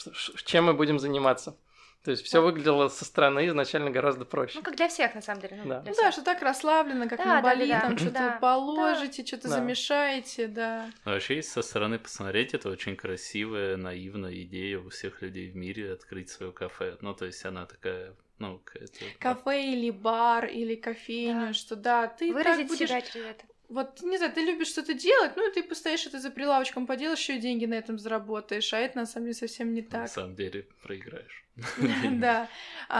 чем мы будем заниматься. То есть все да. выглядело со стороны изначально гораздо проще. Ну, как для всех, на самом деле. Ну, да. Ну, да, что так расслабленно, как да, на Бали, да, да, там да, что-то да, положите, да. что-то да. замешаете, да. Но вообще, если со стороны посмотреть, это очень красивая, наивная идея у всех людей в мире открыть свое кафе. Ну, то есть она такая... Ну, кафе или бар, или кофейня, да. что да, ты выразить так будешь... себя через это. Вот, не знаю, ты любишь что-то делать, ну, и ты постоишь это за прилавочком, поделаешь, еще и деньги на этом заработаешь, а это, на самом деле, совсем не так. На самом деле, проиграешь. Да.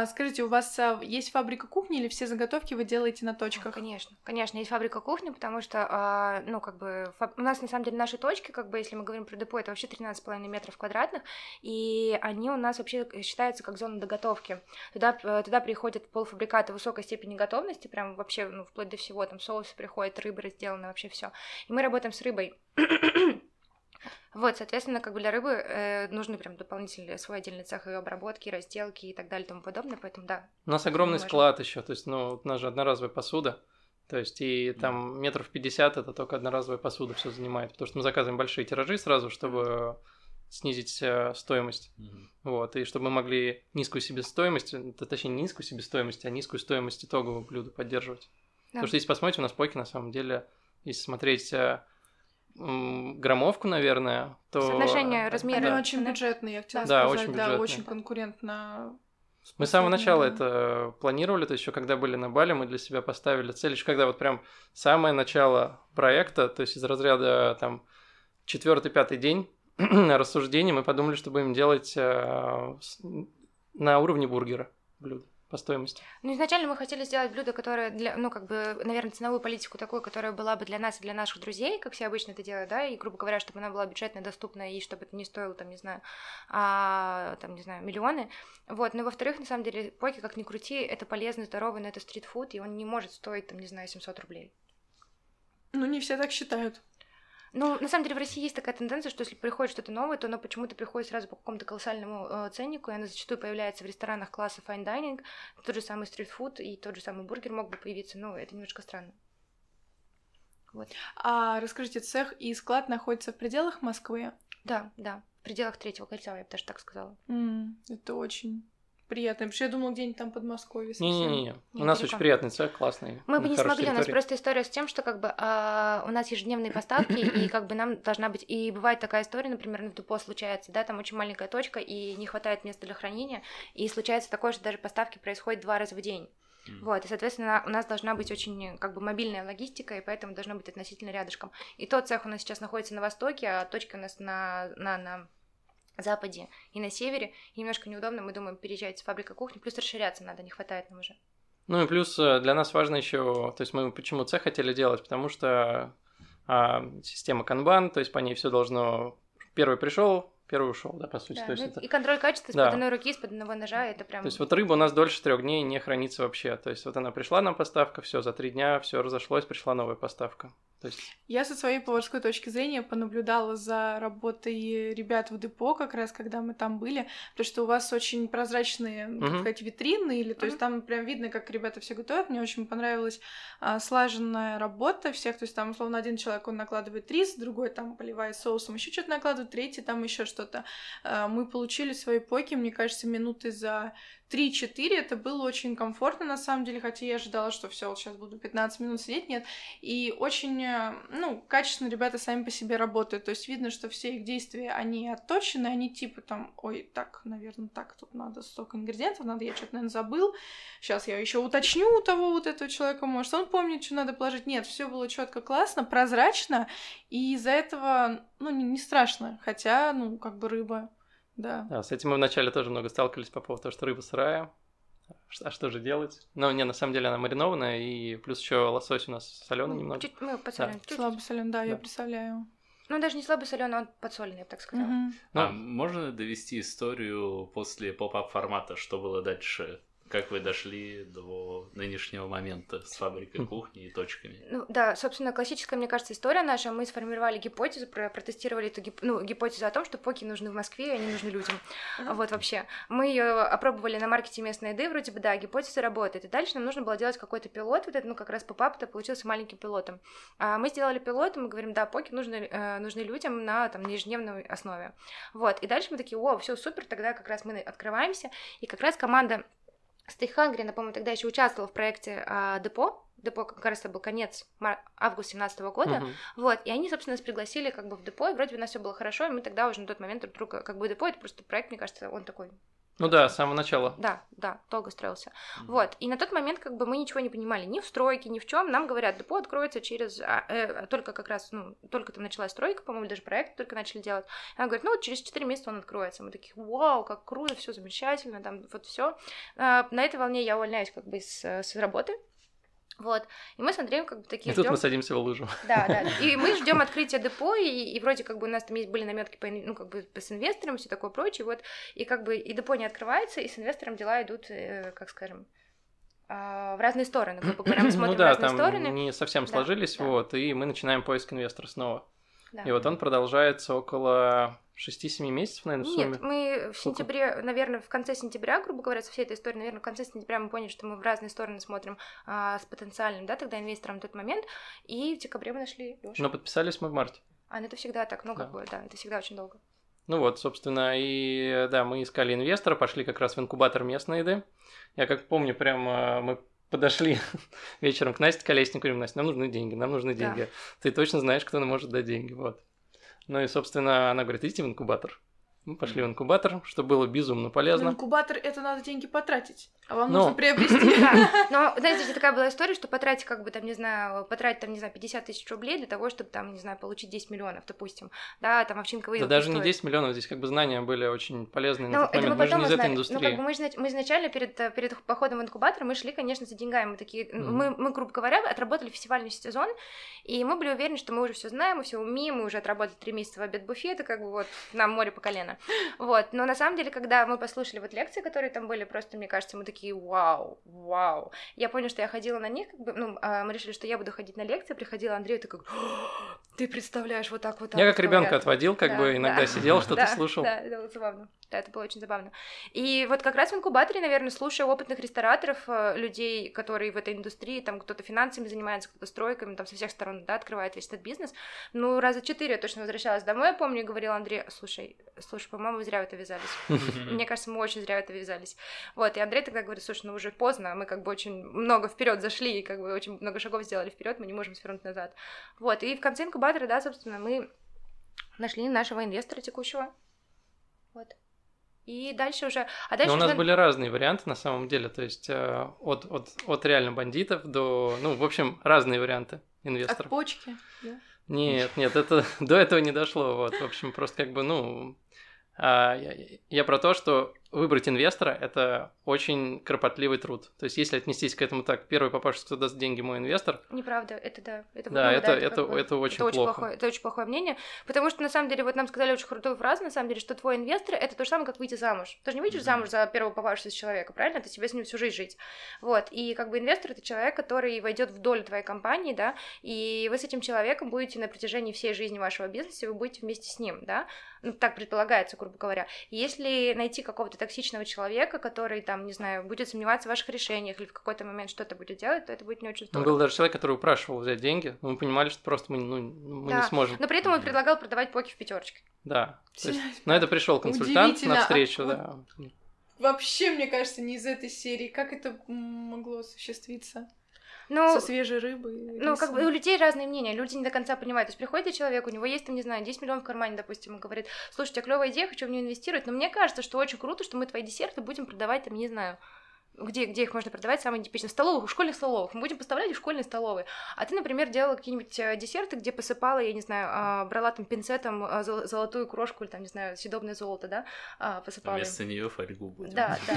Скажите, у вас есть фабрика кухни или все заготовки вы делаете на точках? Конечно, конечно, есть фабрика кухни, потому что, ну, как бы, у нас, на самом деле, наши точки, как бы, если мы говорим про депо, это вообще тринадцать с половиной метров квадратных, и они у нас вообще считаются как зона доготовки. Туда приходят полуфабрикаты высокой степени готовности, прям вообще, ну, вплоть до всего, там, соусы приходят, рыба сделано вообще все. И мы работаем с рыбой. Вот, соответственно, как бы для рыбы э, нужны прям дополнительные свой отдельный цех ее обработки, разделки и так далее и тому подобное, поэтому да. У нас огромный склад еще, то есть, ну, у нас же одноразовая посуда, то есть, и там метров пятьдесят это только одноразовая посуда все занимает, потому что мы заказываем большие тиражи сразу, чтобы снизить э, стоимость, mm-hmm. вот, и чтобы мы могли низкую себестоимость, точнее, не низкую себестоимость, а низкую стоимость итогового блюда поддерживать. Да. Потому что если посмотрите, у нас поки, на самом деле, если смотреть граммовку, наверное, то... Соотношение размера. Она да. очень бюджетная, я хотела да, сказать. Очень бюджетная. Да, очень конкурентно. Мы с самого начала это планировали, то еще когда были на Бали, мы для себя поставили цель, еще когда вот прям самое начало проекта, то есть из разряда там четвёртый-пятый день рассуждений, мы подумали, что будем делать на уровне бургера блюдо. По стоимости. Ну, изначально мы хотели сделать блюдо, которое, для, ну, как бы, наверное, ценовую политику такую, которая была бы для нас и для наших друзей, как все обычно это делают, да, и, грубо говоря, чтобы она была бюджетно доступна и чтобы это не стоило, там, не знаю, а, там, не знаю, миллионы. Вот, но, во-вторых, на самом деле, поки, как ни крути, это полезно, здорово, но это стритфуд, и он не может стоить, там, не знаю, семьсот рублей. Ну, не все так считают. Ну, на самом деле, в России есть такая тенденция, что если приходит что-то новое, то оно почему-то приходит сразу по какому-то колоссальному э, ценнику, и оно зачастую появляется в ресторанах класса fine dining, тот же самый стритфуд и тот же самый бургер мог бы появиться, но это немножко странно. Вот. А расскажите, цех и склад находятся в пределах Москвы? Да, да, в пределах Третьего кольца, я бы даже так сказала. Mm, это очень... Приятно. Потому что я думала, где-нибудь там Подмосковье совсем. Не-не-не. У нас очень приятный цех, классный. Мы бы не смогли. У нас просто история с тем, что как бы а, у нас ежедневные поставки, и как бы нам должна быть... И бывает такая история, например, на депо случается, да, там очень маленькая точка, и не хватает места для хранения, и случается такое, что даже поставки происходят два раза в день. Mm. Вот, и, соответственно, у нас должна быть очень как бы мобильная логистика, и поэтому должна быть относительно рядышком. И тот цех у нас сейчас находится на востоке, а точки у нас на... на, на... западе и на севере, и немножко неудобно, мы думаем, переезжать с фабрика кухни, плюс расширяться надо, не хватает нам уже. Ну и плюс для нас важно еще, то есть мы почему цех хотели делать, потому что а, система канбан, то есть по ней все должно, первый пришел, первый ушел, да, по сути. Да, то есть ну, это... И контроль качества да. с под одной руки, с под одного ножа, это прям... То есть вот рыба у нас дольше трех дней не хранится вообще, то есть вот она пришла нам поставка, все за три дня, все разошлось, пришла новая поставка. То есть... Я со своей поварской точки зрения понаблюдала за работой ребят в Депо, как раз когда мы там были, потому что у вас очень прозрачные, uh-huh. так сказать, витрины, или, то uh-huh. есть там прям видно, как ребята все готовят. Мне очень понравилась а, слаженная работа всех, то есть там, условно, один человек, он накладывает рис, другой там поливает соусом, еще что-то накладывает, третий там еще что-то. А, мы получили свои поки, мне кажется, минуты за... три-четыре, это было очень комфортно, на самом деле, хотя я ожидала, что все, сейчас буду пятнадцать минут сидеть, нет, и очень, ну, качественно ребята сами по себе работают, то есть видно, что все их действия, они отточены, они типа там, ой, так, наверное, так, тут надо столько ингредиентов, надо, я что-то, наверное, забыл, сейчас я еще уточню у того вот этого человека, может, он помнит, что надо положить, нет, все было четко, классно, прозрачно, и из-за этого, ну, не страшно, хотя, ну, как бы рыба. Да. Да, с этим мы вначале тоже много сталкивались по поводу того, что рыба сырая, а что же делать? Ну, не, на самом деле она маринованная, и плюс еще лосось у нас соленый немного. Чуть, мы подсолён. Да. Слабо солёный, да, да, я представляю. Ну, даже не слабо солёный, он подсоленный, я бы так сказала. Угу. Ну, а можно довести историю после поп-ап формата, что было дальше? Как вы дошли до нынешнего момента с фабрикой кухни и точками? Ну да, собственно, классическая, мне кажется, история наша. Мы сформировали гипотезу, протестировали эту гип... ну, гипотезу о том, что поки нужны в Москве, и они нужны людям. Mm-hmm. Вот вообще. Мы ее опробовали на маркете местной еды, вроде бы, да, гипотеза работает. И дальше нам нужно было делать какой-то пилот. Вот это, ну, как раз поп-ап-то получился маленьким пилотом. А мы сделали пилот, и мы говорим, да, поки нужны, э, нужны людям на, там, на ежедневной основе. Вот. И дальше мы такие, о, все супер, тогда как раз мы открываемся. И как раз команда... Stay Hungry, она, по-моему, тогда еще участвовала в проекте а, Депо. Депо, как раз это был конец мар- августа семнадцатого года, uh-huh. вот, и они, собственно, нас пригласили как бы в Депо, и вроде бы у нас все было хорошо, и мы тогда уже на тот момент друг друга, как бы Депо, это просто проект, мне кажется, он такой... Ну да, с самого начала. Да, да, долго строился. Mm-hmm. Вот, и на тот момент как бы мы ничего не понимали, ни в стройке, ни в чем. Нам говорят, Депо откроется через... А, э, только как раз, ну, только там началась стройка, по-моему, даже проект только начали делать. Она говорит, ну вот через четыре месяца он откроется. Мы такие, вау, как круто, все замечательно, там вот все. А, на этой волне я увольняюсь как бы с, с работы. Вот, и мы с Андреем как бы такие ждем. И тут мы садимся в лыжу. Да, да, и мы ждем открытия Депо, и, и вроде как бы у нас там есть были намётки по, ну, как бы с инвестором, все такое прочее, вот, и как бы и Депо не открывается, и с инвестором дела идут, э, как скажем, в разные стороны, грубо говоря, мы смотрим ну, да, в разные стороны. Ну да, там не совсем сложились, да, вот, да. И мы начинаем поиск инвестора снова. Да. И вот он продолжается около шесть-семь месяцев, наверное, в сумме. Нет, мы в сентябре, наверное, в конце сентября, грубо говоря, со всей этой историей, наверное, в конце сентября мы поняли, что мы в разные стороны смотрим а, с потенциальным, да, тогда инвестором в тот момент, и в декабре мы нашли Лёшу. Но подписались мы в марте. А, ну это всегда так, ну как бы, да, это всегда очень долго. Ну вот, собственно, и да, мы искали инвестора, пошли как раз в инкубатор местной еды. Я как помню, прям мы... Подошли вечером к Насте Колесниковой, говорим, Настя, нам нужны деньги, нам нужны деньги. Да. Ты точно знаешь, кто нам может дать деньги, вот. Ну и, собственно, она говорит, идите в инкубатор. Мы пошли в инкубатор, что было безумно полезно. Но инкубатор – это надо деньги потратить, а вам но... нужно приобрести. Да, но, знаете, такая была история, что потратить, как бы, там, не знаю, потратить, там, не знаю, пятьдесят тысяч рублей для того, чтобы, там, не знаю, получить десять миллионов, допустим, да, там, овчинка выявка. Да даже не десять миллионов, здесь, как бы, знания были очень полезные на тот момент, мы же не из этой индустрии. Ну, как бы, мы изначально перед походом в инкубатор мы шли, конечно, за деньгами, мы такие, мы, грубо говоря, отработали фестивальный сезон, и мы были уверены, что мы уже все знаем, мы все умеем, мы уже отработали три месяца в обед буфета, как бы, вот, нам море по колено. Вот, но на самом деле, когда мы послушали вот лекции, которые там были, просто, мне кажется, мы такие, вау, вау, я поняла, что я ходила на них, как бы, ну, мы решили, что я буду ходить на лекции, приходила Андрей, ты как, ты представляешь, вот так вот. Я как ребенка отводил, как да, бы, иногда да, сидел, что-то да, слушал. Да, это было забавно, да, это было очень забавно. И вот как раз в инкубаторе, наверное, слушая опытных рестораторов, людей, которые в этой индустрии, там, кто-то финансами занимается, кто-то стройками, там, со всех сторон, да, открывает весь этот бизнес, ну, раза четыре я точно возвращалась домой, я помню, и говорила Андрею, слушай, слушай, Слушай, по-моему, зря в это ввязались. Мне кажется, мы очень зря в это ввязались. Вот, и Андрей тогда говорит, слушай, ну уже поздно, мы как бы очень много вперед зашли, и как бы очень много шагов сделали вперед, мы не можем свернуть назад. Вот, и в конце инкубатора, да, собственно, мы нашли нашего инвестора текущего. Вот. И дальше уже... А дальше Но у нас мы... были разные варианты, на самом деле, то есть э, от, от, от реально бандитов до... Ну, в общем, разные варианты инвесторов. От почки, да? Нет, нет, это до этого не дошло, вот, в общем, просто как бы, ну... Я, я про то, что выбрать инвестора – это очень кропотливый труд. То есть, если отнестись к этому так, первый попавшийся, кто даст деньги, мой инвестор. Неправда, это да. Это, да, это, да, это, это, как бы, это очень это плохо. Очень плохое, это очень плохое мнение, потому что, на самом деле, вот нам сказали очень крутую фразу, на самом деле, что твой инвестор – это то же самое, как выйти замуж. Ты же не выйдешь mm-hmm. замуж за первого попавшегося человека, правильно? Ты тебе с ним всю жизнь жить. Вот, и как бы инвестор – это человек, который войдет в долю твоей компании, да, и вы с этим человеком будете на протяжении всей жизни вашего бизнеса, вы будете вместе с ним, да, ну, так предполагается, грубо говоря. И если найти какого-то токсичного человека, который, там, не знаю, будет сомневаться в ваших решениях или в какой-то момент что-то будет делать, то это будет не очень здорово. Был даже человек, который упрашивал взять деньги, но мы понимали, что просто мы, ну, мы да. не сможем. Но при этом он предлагал продавать поки в пятерочке. Да. То есть, на это пришел консультант на встречу, а... да. Вообще, мне кажется, не из этой серии. Как это могло осуществиться? Ну, со свежей рыбой. Ну, как бы у людей разные мнения, люди не до конца понимают. То есть приходит человек, у него есть, там, не знаю, десять миллионов в кармане, допустим, и говорит: слушай, у тебя клёвая идея, хочу в неё инвестировать, но мне кажется, что очень круто, что мы твои десерты будем продавать, там, не знаю... Где, где их можно продавать, самые типичные, в столовых, в школьных столовых, мы будем поставлять в школьные столовые. А ты, например, делала какие-нибудь десерты, где посыпала, я не знаю, брала там пинцетом золотую крошку или там, не знаю, съедобное золото, да, посыпала. Вместо неё фольгу будем. Да, да.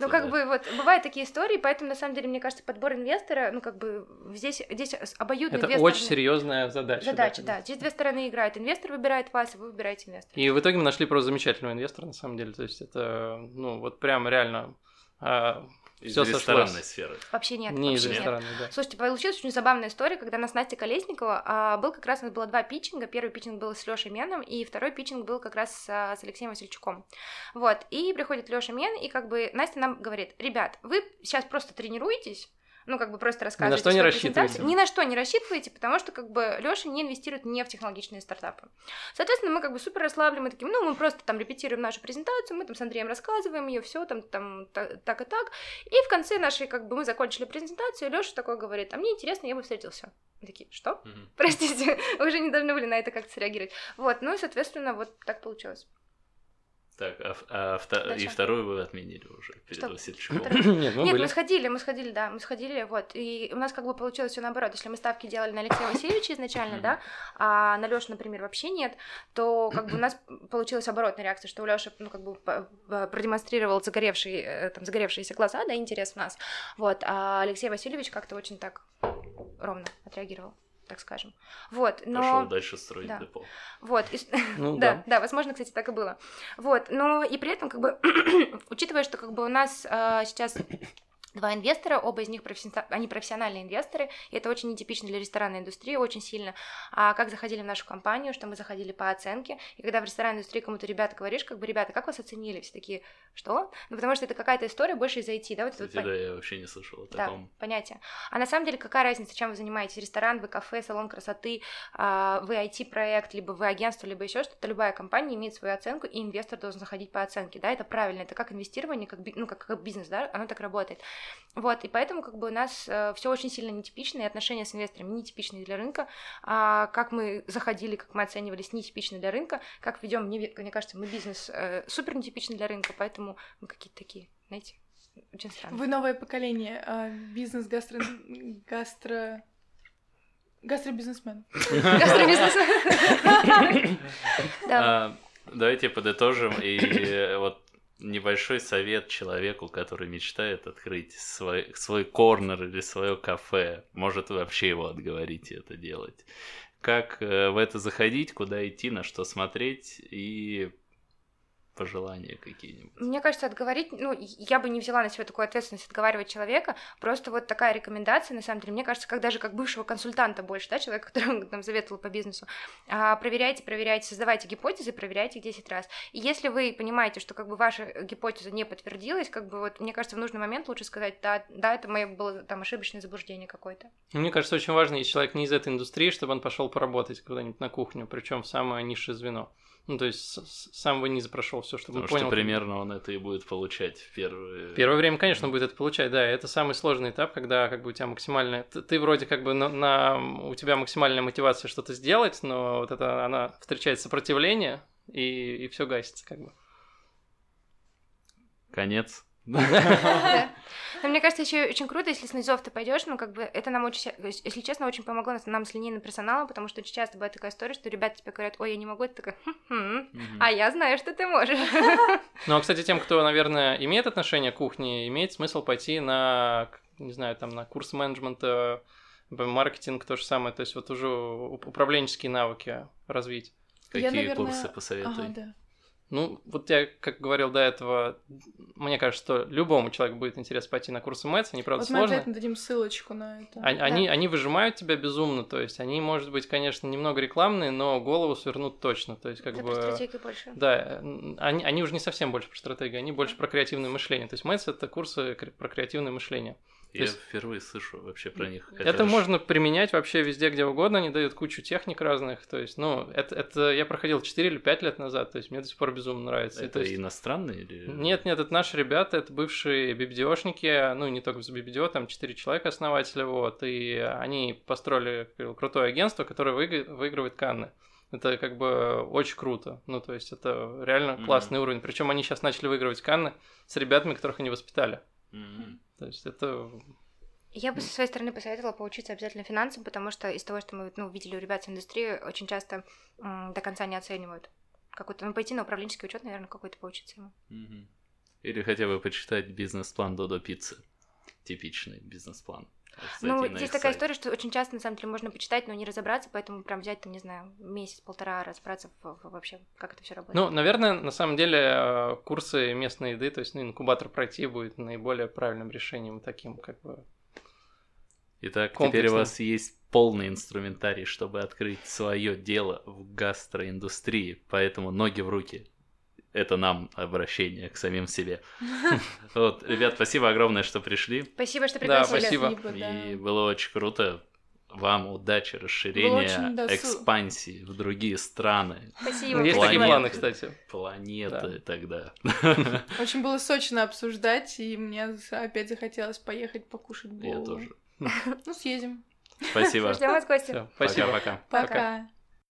Ну, как бы, вот, бывают такие истории, поэтому, на самом деле, мне кажется, подбор инвестора, ну, как бы, здесь, здесь обоюдно... Это очень серьезная задача. Задача, да. Здесь две стороны играют. Инвестор выбирает вас, и вы выбираете инвестора. И в итоге мы нашли просто замечательного инвестора, на самом деле. То есть это, ну, вот прям реально... А, из всё ресторанной сошлось. Сферы. Вообще нет. Не вообще из ресторанной, нет. Да. Слушайте, получилась очень забавная история, когда нас Настя Колесникова а, был как раз, у нас было два питчинга. Первый питчинг был с Лёшей Меном, и второй питчинг был как раз а, с Алексеем Васильчуком. Вот, и приходит Лёша Мен, и как бы Настя нам говорит: ребят, вы сейчас просто тренируетесь, ну, как бы просто рассказываете. Ни на что не рассчитываете. Ни на что не рассчитываете, потому что, как бы, Лёша не инвестирует не в технологичные стартапы. Соответственно, мы, как бы, супер расслаблены, мы такие, ну, мы просто там репетируем нашу презентацию, мы там с Андреем рассказываем её, всё там, там так, так и так. И в конце нашей, как бы, мы закончили презентацию, Лёша такой говорит: а мне интересно, я бы встретился. Мы такие: что? Mm-hmm. Простите, вы уже не должны были на это как-то среагировать. Вот, ну, и, соответственно, вот так получилось. Так, а, а вто... и вторую вы отменили уже перед Васильчуком. Нет, мы, Нет мы сходили, мы сходили, да, мы сходили, вот, и у нас как бы получилось все наоборот. Если мы ставки делали на Алексея Васильевича изначально, да, а на Лёшу, например, вообще нет, то как бы у нас получилась оборотная реакция, что у Лёши, ну, как бы продемонстрировал загоревшие, там, загоревшиеся глаза, да, интерес в нас, вот, а Алексей Васильевич как-то очень так ровно отреагировал, так скажем. Вот, но... Пошёл дальше строить да. депо. Вот, и... ну, да, да, да, возможно, кстати, так и было. Вот, но и при этом, как бы, учитывая, что, как бы, у нас э, сейчас... Два инвестора, оба из них професси... они профессиональные инвесторы, и это очень нетипично для ресторанной индустрии, очень сильно. А как заходили в нашу компанию, что мы заходили по оценке, и когда в ресторанной индустрии кому-то ребята говоришь, как бы, ребята, как вас оценили, все такие, что? Ну, потому что это какая-то история больше из ай ти, да? Вот кстати, это вот да, пон... я вообще не слышала о таком. Да, понятие. А на самом деле, какая разница, чем вы занимаетесь? Ресторан, вы кафе, салон красоты, вы ай ти-проект, либо вы агентство, либо еще что-то, любая компания имеет свою оценку, и инвестор должен заходить по оценке, да, это правильно, это как инвестирование, как, ну, как, как бизнес, да, оно так работает. Вот, и поэтому, как бы, у нас э, все очень сильно нетипично, и отношения с инвесторами нетипичные для рынка, а, как мы заходили, как мы оценивались, нетипично для рынка, как ведем, мне, мне кажется, мы бизнес э, супер нетипичный для рынка, поэтому мы какие-то такие, знаете, очень странные. Вы новое поколение, э, бизнес гастро... гастро... гастробизнесмен. Гастробизнесмен. Давайте подытожим, и вот небольшой совет человеку, который мечтает открыть свой, свой корнер или свое кафе. Может, вы вообще его отговорите это делать. Как в это заходить, куда идти, на что смотреть и... пожелания какие-нибудь? Мне кажется, отговорить, ну, я бы не взяла на себя такую ответственность отговаривать человека, просто вот такая рекомендация, на самом деле, мне кажется, как даже как бывшего консультанта больше, да, человека, который там советовал по бизнесу, а, проверяйте, проверяйте, создавайте гипотезы, проверяйте их десять раз, и если вы понимаете, что, как бы, ваша гипотеза не подтвердилась, как бы, вот, мне кажется, в нужный момент лучше сказать, да, да, это мое было, там, ошибочное заблуждение какое-то. Мне кажется, очень важно, если человек не из этой индустрии, чтобы он пошел поработать куда-нибудь на кухню, причем в самое низшее звено. Ну, то есть, с самого низа прошел все, чтобы он понял. Потому что примерно он это и будет получать в первое... Первое время, конечно, он будет это получать, да. Это самый сложный этап, когда, как бы, у тебя максимальная... Ты вроде, как бы, на... на... у тебя максимальная мотивация что-то сделать, но вот это, она встречает сопротивление, и, и все гасится, как бы. Конец. Но мне кажется, еще очень круто, если с низов ты пойдешь, ну, как бы, это нам очень, если честно, очень помогло нам с линейным персоналом, потому что очень часто бывает такая история, что ребята тебе говорят, ой, я не могу, это такая, а я знаю, что ты можешь. Ну, а, кстати, тем, кто, наверное, имеет отношение к кухне, имеет смысл пойти на, не знаю, там, на курс менеджмента, маркетинг, то же самое, то есть вот уже управленческие навыки развить. Какие я, наверное... курсы посоветуй? Ага, да. Ну, вот я, как говорил до этого, мне кажется, что любому человеку будет интересно пойти на курсы МЭЦ, они, правда, вот сложные. Вот мы обязательно дадим ссылочку на это. Они, да. они, они выжимают тебя безумно, то есть они, может быть, конечно, немного рекламные, но голову свернут точно, то есть как это бы... про стратегию больше. Да, они, они уже не совсем больше про стратегию, они больше про креативное мышление, то есть МЭЦ — это курсы про креативное мышление. Я есть... впервые слышу вообще про них. Это, это можно применять вообще везде, где угодно, они дают кучу техник разных, то есть, ну, это, это я проходил четыре или пять лет назад, то есть мне до сих пор безумно нравится. Это есть... иностранные или... Нет, нет, это наши ребята, это бывшие би би ди о-шники, ну, не только с би би ди о, там четыре человека основателя, вот, и они построили крутое агентство, которое выигр... выигрывает Канны. Это как бы очень круто, ну, то есть это реально классный mm-hmm. уровень, причем они сейчас начали выигрывать Канны с ребятами, которых они воспитали. Mm-hmm. То есть это... Я бы со своей стороны посоветовала поучиться обязательно финансам, потому что из того, что мы, ну, видели у ребят с индустрии, очень часто м, до конца не оценивают. Какой-то, ну, пойти на управленческий учет, наверное, какой-то поучиться ему. Угу. Или хотя бы почитать бизнес-план Додо Пиццы. Типичный бизнес-план. Ну, здесь сайт. Такая история, что очень часто, на самом деле, можно почитать, но не разобраться, поэтому прям взять, там, не знаю, месяц-полтора разобраться в, в, вообще, как это все работает. Ну, наверное, на самом деле, курсы местной еды, то есть, ну, инкубатор пройти будет наиболее правильным решением, таким, как бы... Итак, теперь у вас есть полный инструментарий, чтобы открыть свое дело в гастроиндустрии, поэтому ноги в руки. Это нам обращение к самим себе. Вот, ребят, спасибо огромное, что пришли. Спасибо, что пригласили. Да, спасибо. спасибо да. И было очень круто. Вам удачи, расширения, экспансии в другие страны. Спасибо. Есть такие планы, кстати. Планеты тогда. Очень было сочно обсуждать, и мне опять захотелось поехать покушать. Я тоже. Ну, съездим. Спасибо. Ждем вас, гости. Спасибо, пока. Пока.